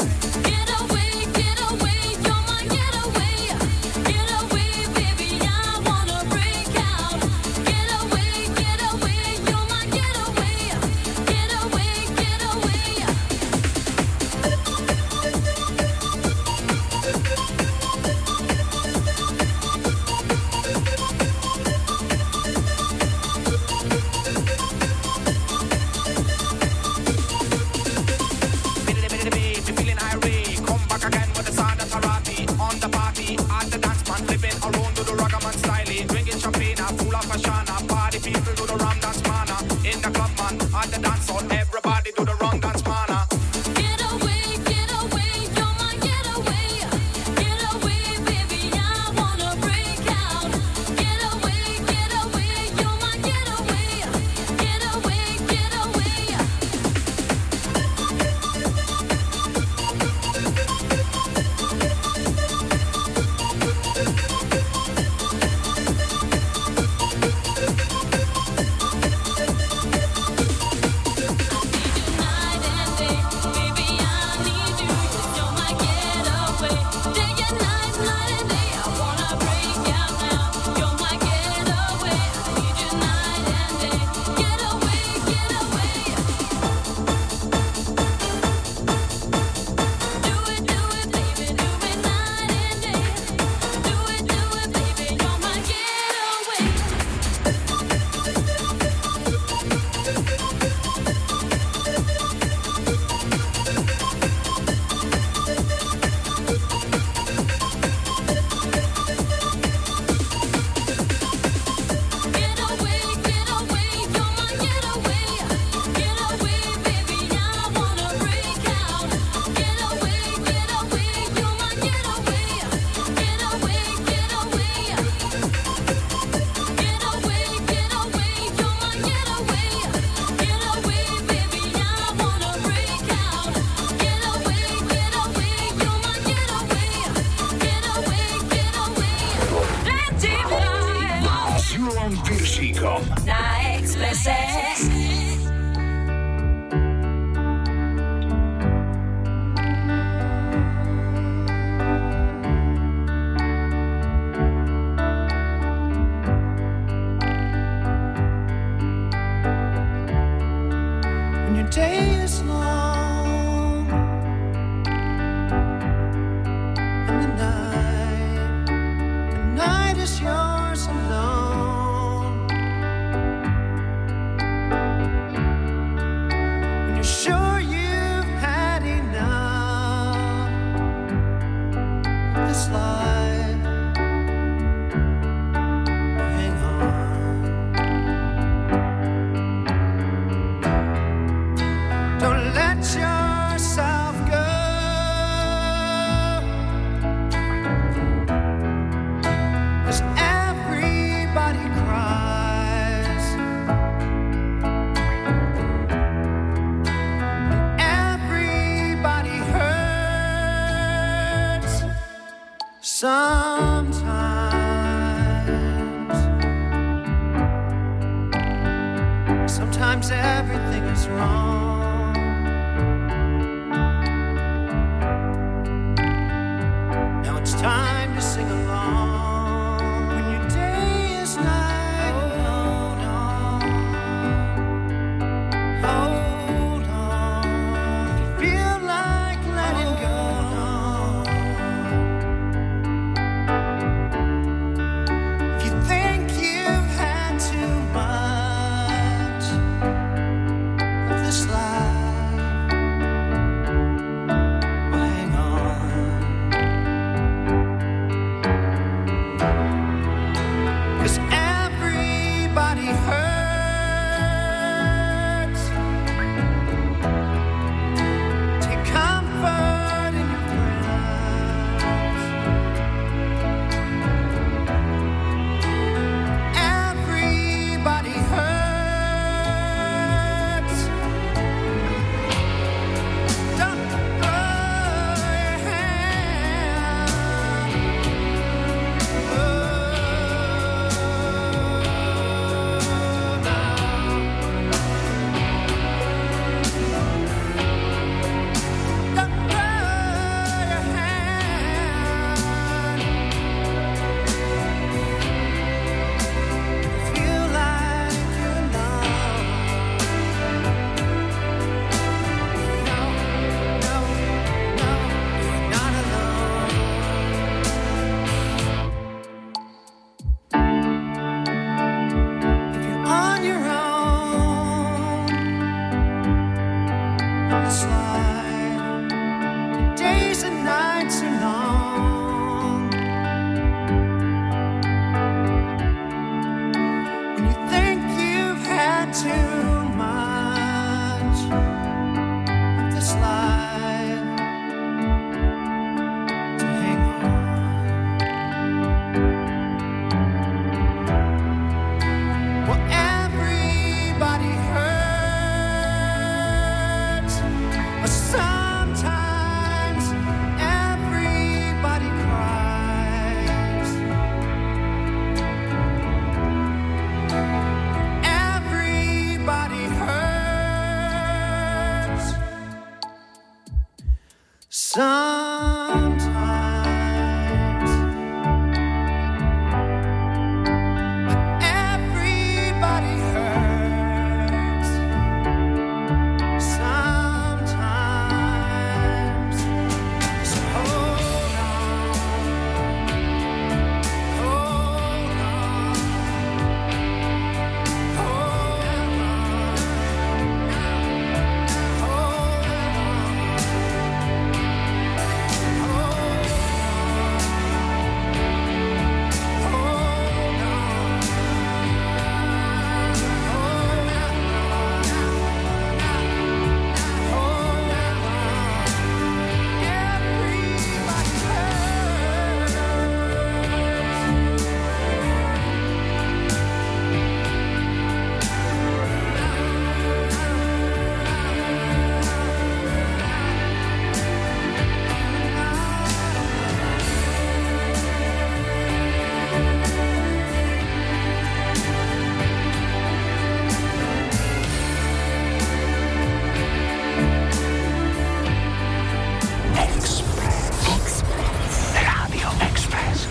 Sometimes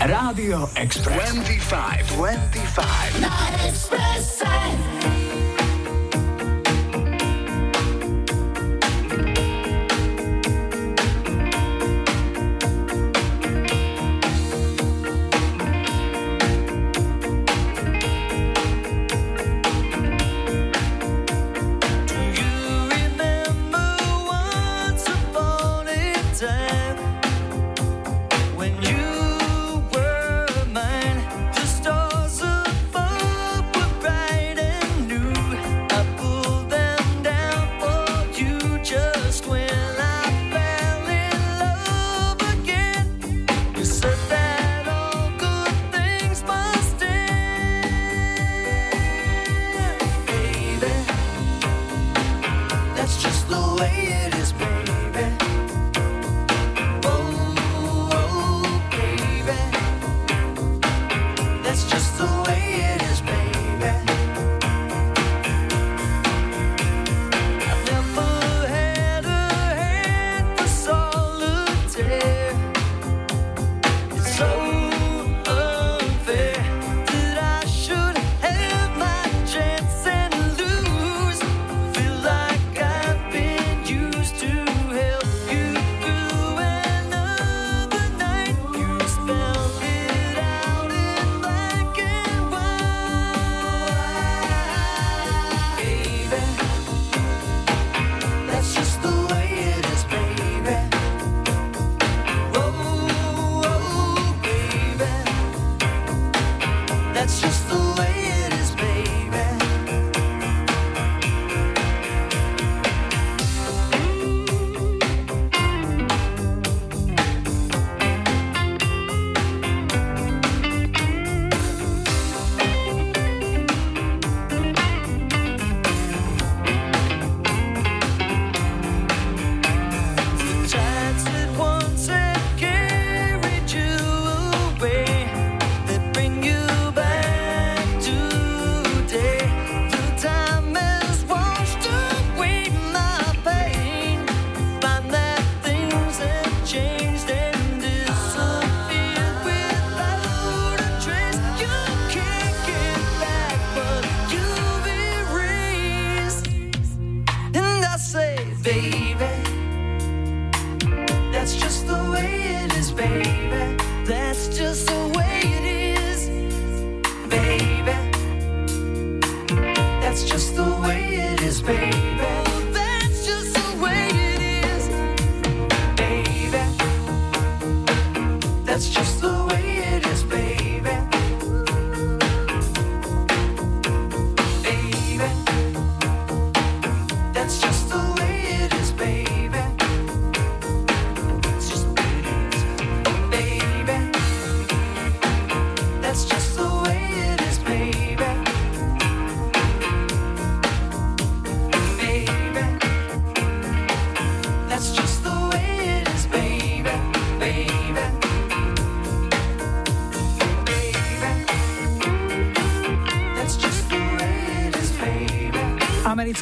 Radio Express dvadsaťpäť dvadsaťpäť na Expresse. New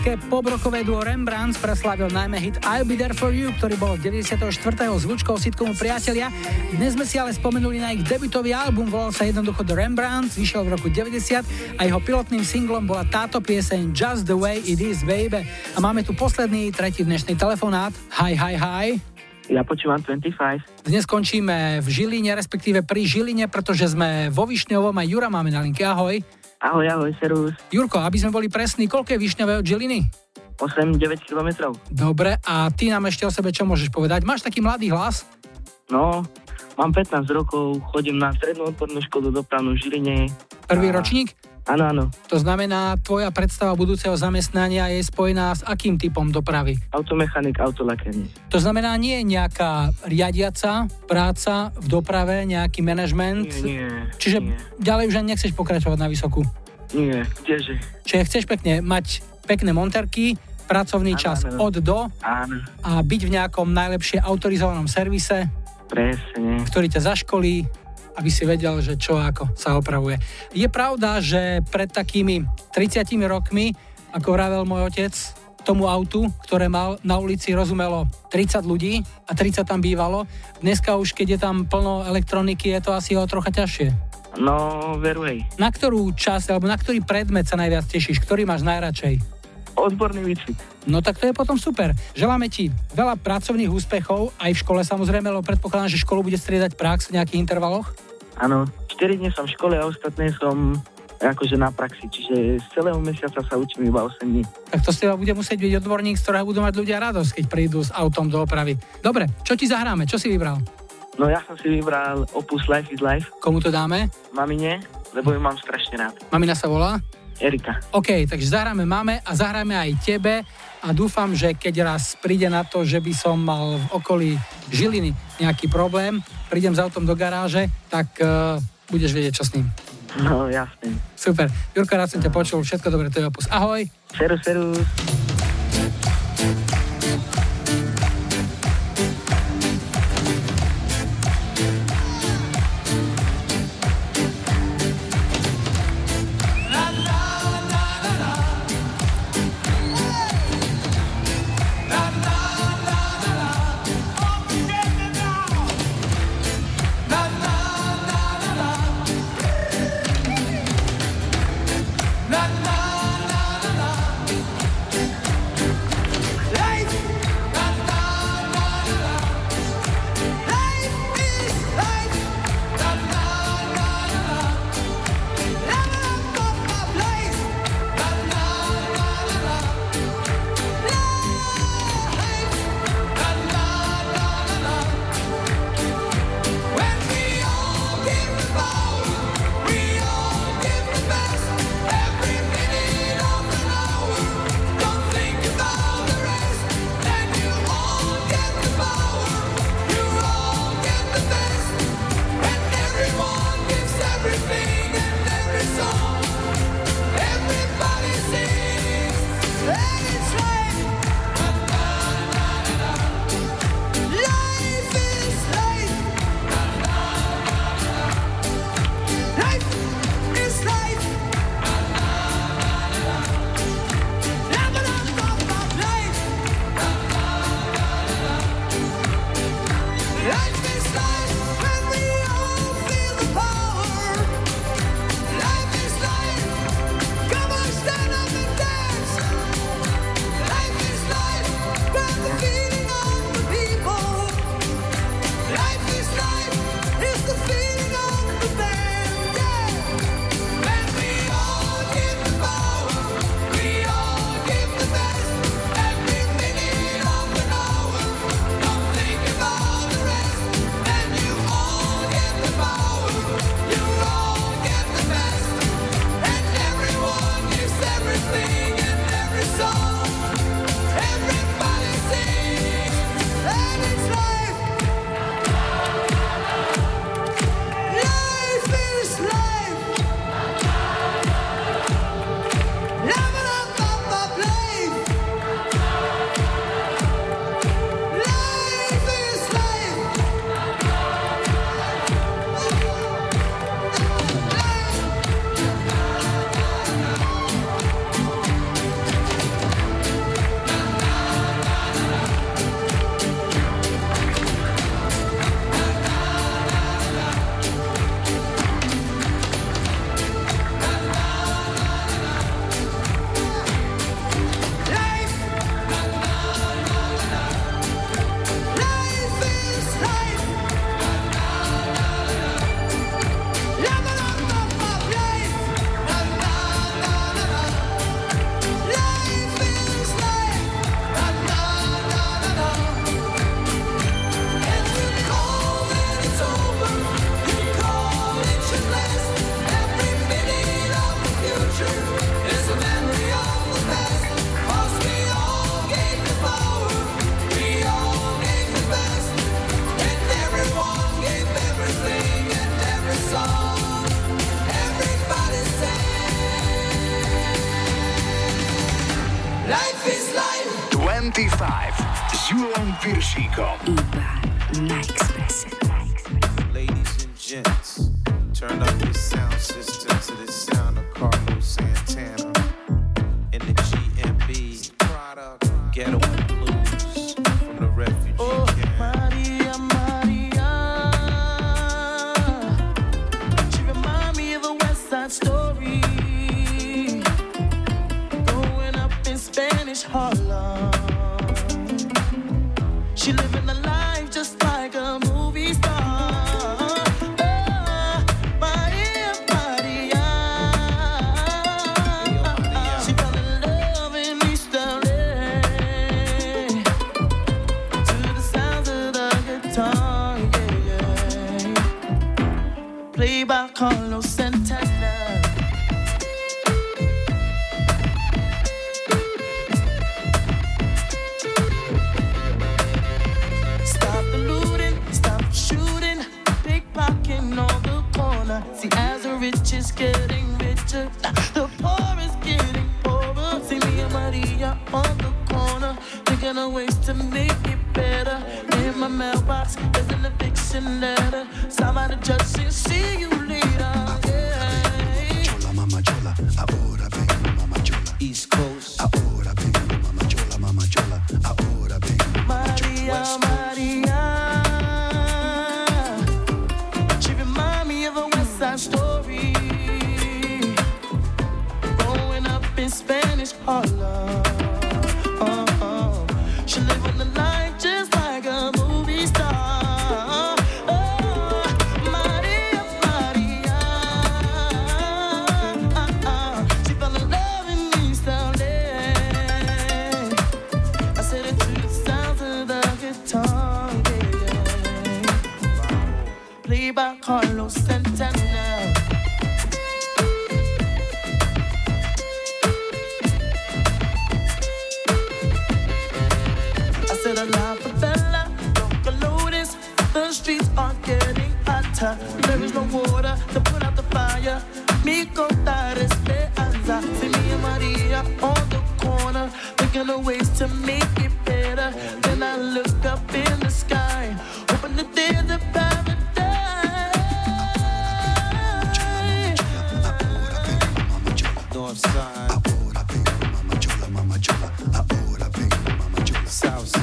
americké pobrokové duo Rembrandts preslávil najmä hit I'll Be There For You, ktorý bol deväťdesiatštyri zvučkou sitcomu Priatelia. Dnes sme si ale spomenuli na ich debutový album, volal sa jednoducho The Rembrandts, vyšiel v roku deväťdesiat a jeho pilotným singlom bola táto pieseň Just The Way It Is, baby. A máme tu posledný, tretí dnešný telefonát. Hi, hi, hi. Ja počúvam dvadsaťpäť. Dnes končíme v Žiline, respektíve pri Žiline, pretože sme vo Višňovom a Jura máme na linke. Ahoj. Ahoj, ahoj, servus. Jurko, aby sme boli presní, koľko je Višňové od Žiliny? osem deväť kilometrov. Dobre, a ty nám ešte o sebe čo môžeš povedať? Máš taký mladý hlas? No, mám pätnásť rokov, chodím na strednú odbornú školu dopravnú v Žiline. Prvý a... ročník? Áno, áno. To znamená, tvoja predstava budúceho zamestnania je spojená s akým typom dopravy? Automechanik, autolakerník. To znamená, nie je nejaká riadiaca práca v doprave, nejaký manažment? Nie, nie. Čiže nie. Ďalej už nechceš pokračovať na vysokú? Nie, kdeže. Čiže chceš pekne mať pekné monterky, pracovný áno, čas áno. od do áno. a byť v nejakom najlepšie autorizovanom servise, presne, ktorý ťa zaškolí, aby si vedel, že čo ako sa opravuje. Je pravda, že pred takými tridsiatimi rokmi, ako vravel môj otec, tomu autu, ktoré mal na ulici, rozumelo tridsať ľudí a tridsať tam bývalo. Dneska už, keď je tam plno elektroniky, je to asi o trocha ťažšie. No, veruj. Na ktorú časť, alebo na ktorý predmet sa najviac tešíš? Ktorý máš najradšej? Odborný výcvik. No tak to je potom super. Želáme ti veľa pracovných úspechov aj v škole samozrejme, lebo predpokladám, že školu bude striedať prax v nejakých intervaloch. Áno, štyri dni som v škole a ostatné som akože na praxi, čiže z celého mesiaca sa učím iba osem dní. Tak to z teba bude musieť byť odborník, z ktorého budú mať ľudia radosť, keď prídu s autom do opravy. Dobre, čo ti zahráme? Čo si vybral? No ja som si vybral opus Life is Life. Komu to dáme? Mamine, lebo ju mám strašne rád. Mamina sa volá? Erika. OK, takže zahráme máme a zahráme aj tebe a dúfam, že keď raz príde na to, že by som mal v okolí Žiliny nejaký problém, prídem s autom do garáže, tak uh, budeš vedieť, čo s ním. No, jasne. Super. Jurko, rád som ťa počul. Všetko dobre, to je opus. Ahoj. Serus, serus. Piršíkom. Iba na Expresse. Ladies and gents, turn up your sound system to the sound of Carlos Santana and the G M B product Ghetto Blues from the refugee oh, camp. Maria, Maria, she remind me of a West Side Story, growing up in Spanish Harlem. She living a life just like a movie star. Oh, Maria, Maria. She fell in love in East L A to the sounds of the guitar, yeah, yeah. Played by Carlos Santana. See, as the rich is getting richer, the poor is getting poorer. See me and Maria on the corner, thinking of ways to make it better. In my mailbox, there's an eviction letter. Sign by the judge, say, see you later. Yeah. Chola, mama, chola, ahora vengo, mama, chola. East Coast, ahora vengo, mama, chola, mama, chola, ahora vengo, mama, chola. West Coast. Story growing up in Spanish Harlem. Oh, oh. She living the life just like a movie star. Oh, Maria, Maria. She fell in love in East L A. I said it to the sounds of the guitar. Yeah. Played by Carlos Santana. There is no water to put out the fire. Mi contar esperanza. See me and Maria on the corner, thinking of ways to make it better. Then I look up in the sky, hoping that there's a paradise. North side. South side.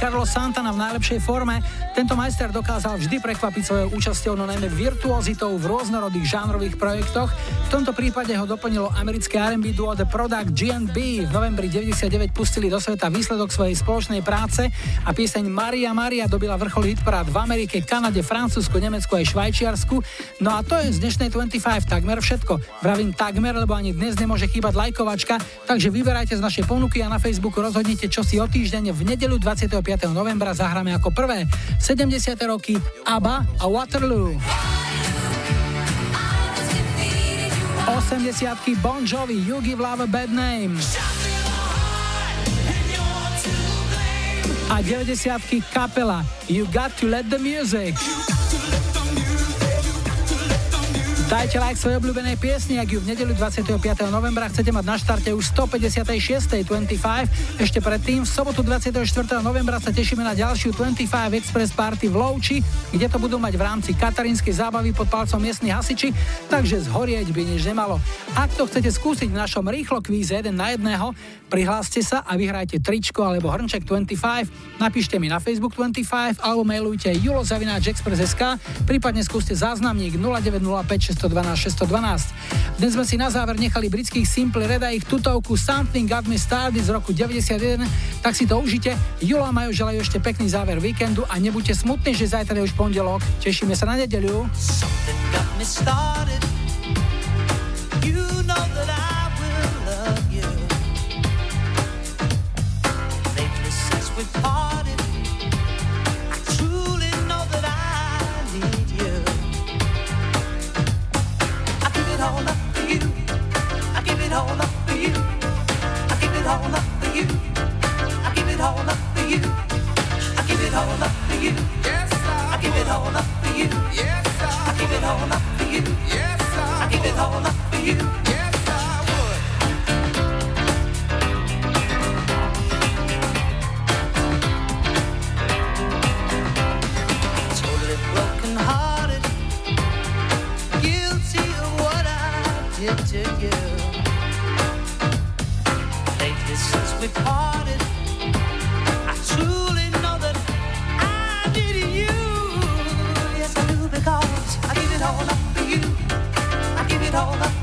Carlos Santana v najlepšej forme. Tento majster dokázal vždy prekvapiť svojou účasťou, no najmä virtuozitou v rôznorodých žánrových projektoch. V tomto prípade ho doplnilo americké R and B duo The Product G and B. V novembri deväťdesiatdeväť pustili do sveta výsledok svojej spoločnej práce a pieseň Maria Maria dobila vrchol hitparád v Amerike, Kanade, Francúzsku, Nemecku aj Švajčiarsku. No a to je z dnešnej dvadsaťpäťky takmer všetko. Vravím takmer, lebo ani dnes nemôže chýbať lajkovačka, takže vyberajte z našej ponuky a na Facebooku rozhodnite, čo si o týždeň v nedeľu dvadsiateho piateho novembra zahráme ako prvé. sedemdesiate roky, ABBA a Waterloo. osemdesiatky, Bon Jovi, You Give Love a Bad Name. A deväťdesiatky, kapela You Got to Let the Music. Dajte like svojej obľúbenej piesni, ak ju v nedeľu dvadsiateho piateho novembra chcete mať na štarte už stopäťdesiatšesť dvadsaťpäť. Ešte predtým, v sobotu dvadsiateho štvrtého novembra sa tešíme na ďalšiu dvadsaťpäť Express Party v Lovči, kde to budú mať v rámci katarínskej zábavy pod palcom miestni hasiči, takže zhorieť by nič nemalo. Ak to chcete skúsiť v našom rýchlo kvíze jeden na jedného, prihláste sa a vyhrajte tričko alebo hrnček dvadsaťpäť. Napíšte mi na Facebook dvadsaťpäť alebo mailujte julo zavináč express bodka es ká, prípadne skúste záznamník nula deväť nula päť šesť šesť jedna dva šesť jedna dva. Dnes sme si na záver nechali britských Simple Red a ich tutovku Something Got Me Started z roku deväťdesiatjeden, tak si to užite. Julo a Majo želajú ešte pekný záver víkendu a nebuďte smutní, že zajtra je už pondelok. Tešíme sa na nedeľu. Something got me started. You know that I will love you. Lately since we parted, I truly know that I need you. I give it all up for you. I give it all up for you. I give it all up for you. I give it all up for you. I give it all up for you. Yes, I give it all up for you. Yes, I give it all up for you. Yes, I give it all up for you. Yes, I would. Totally broken hearted, guilty of what I did to you. Lately since we parted, I truly know that I did you. Yes, I do, because I give it all up for you. I give it all up.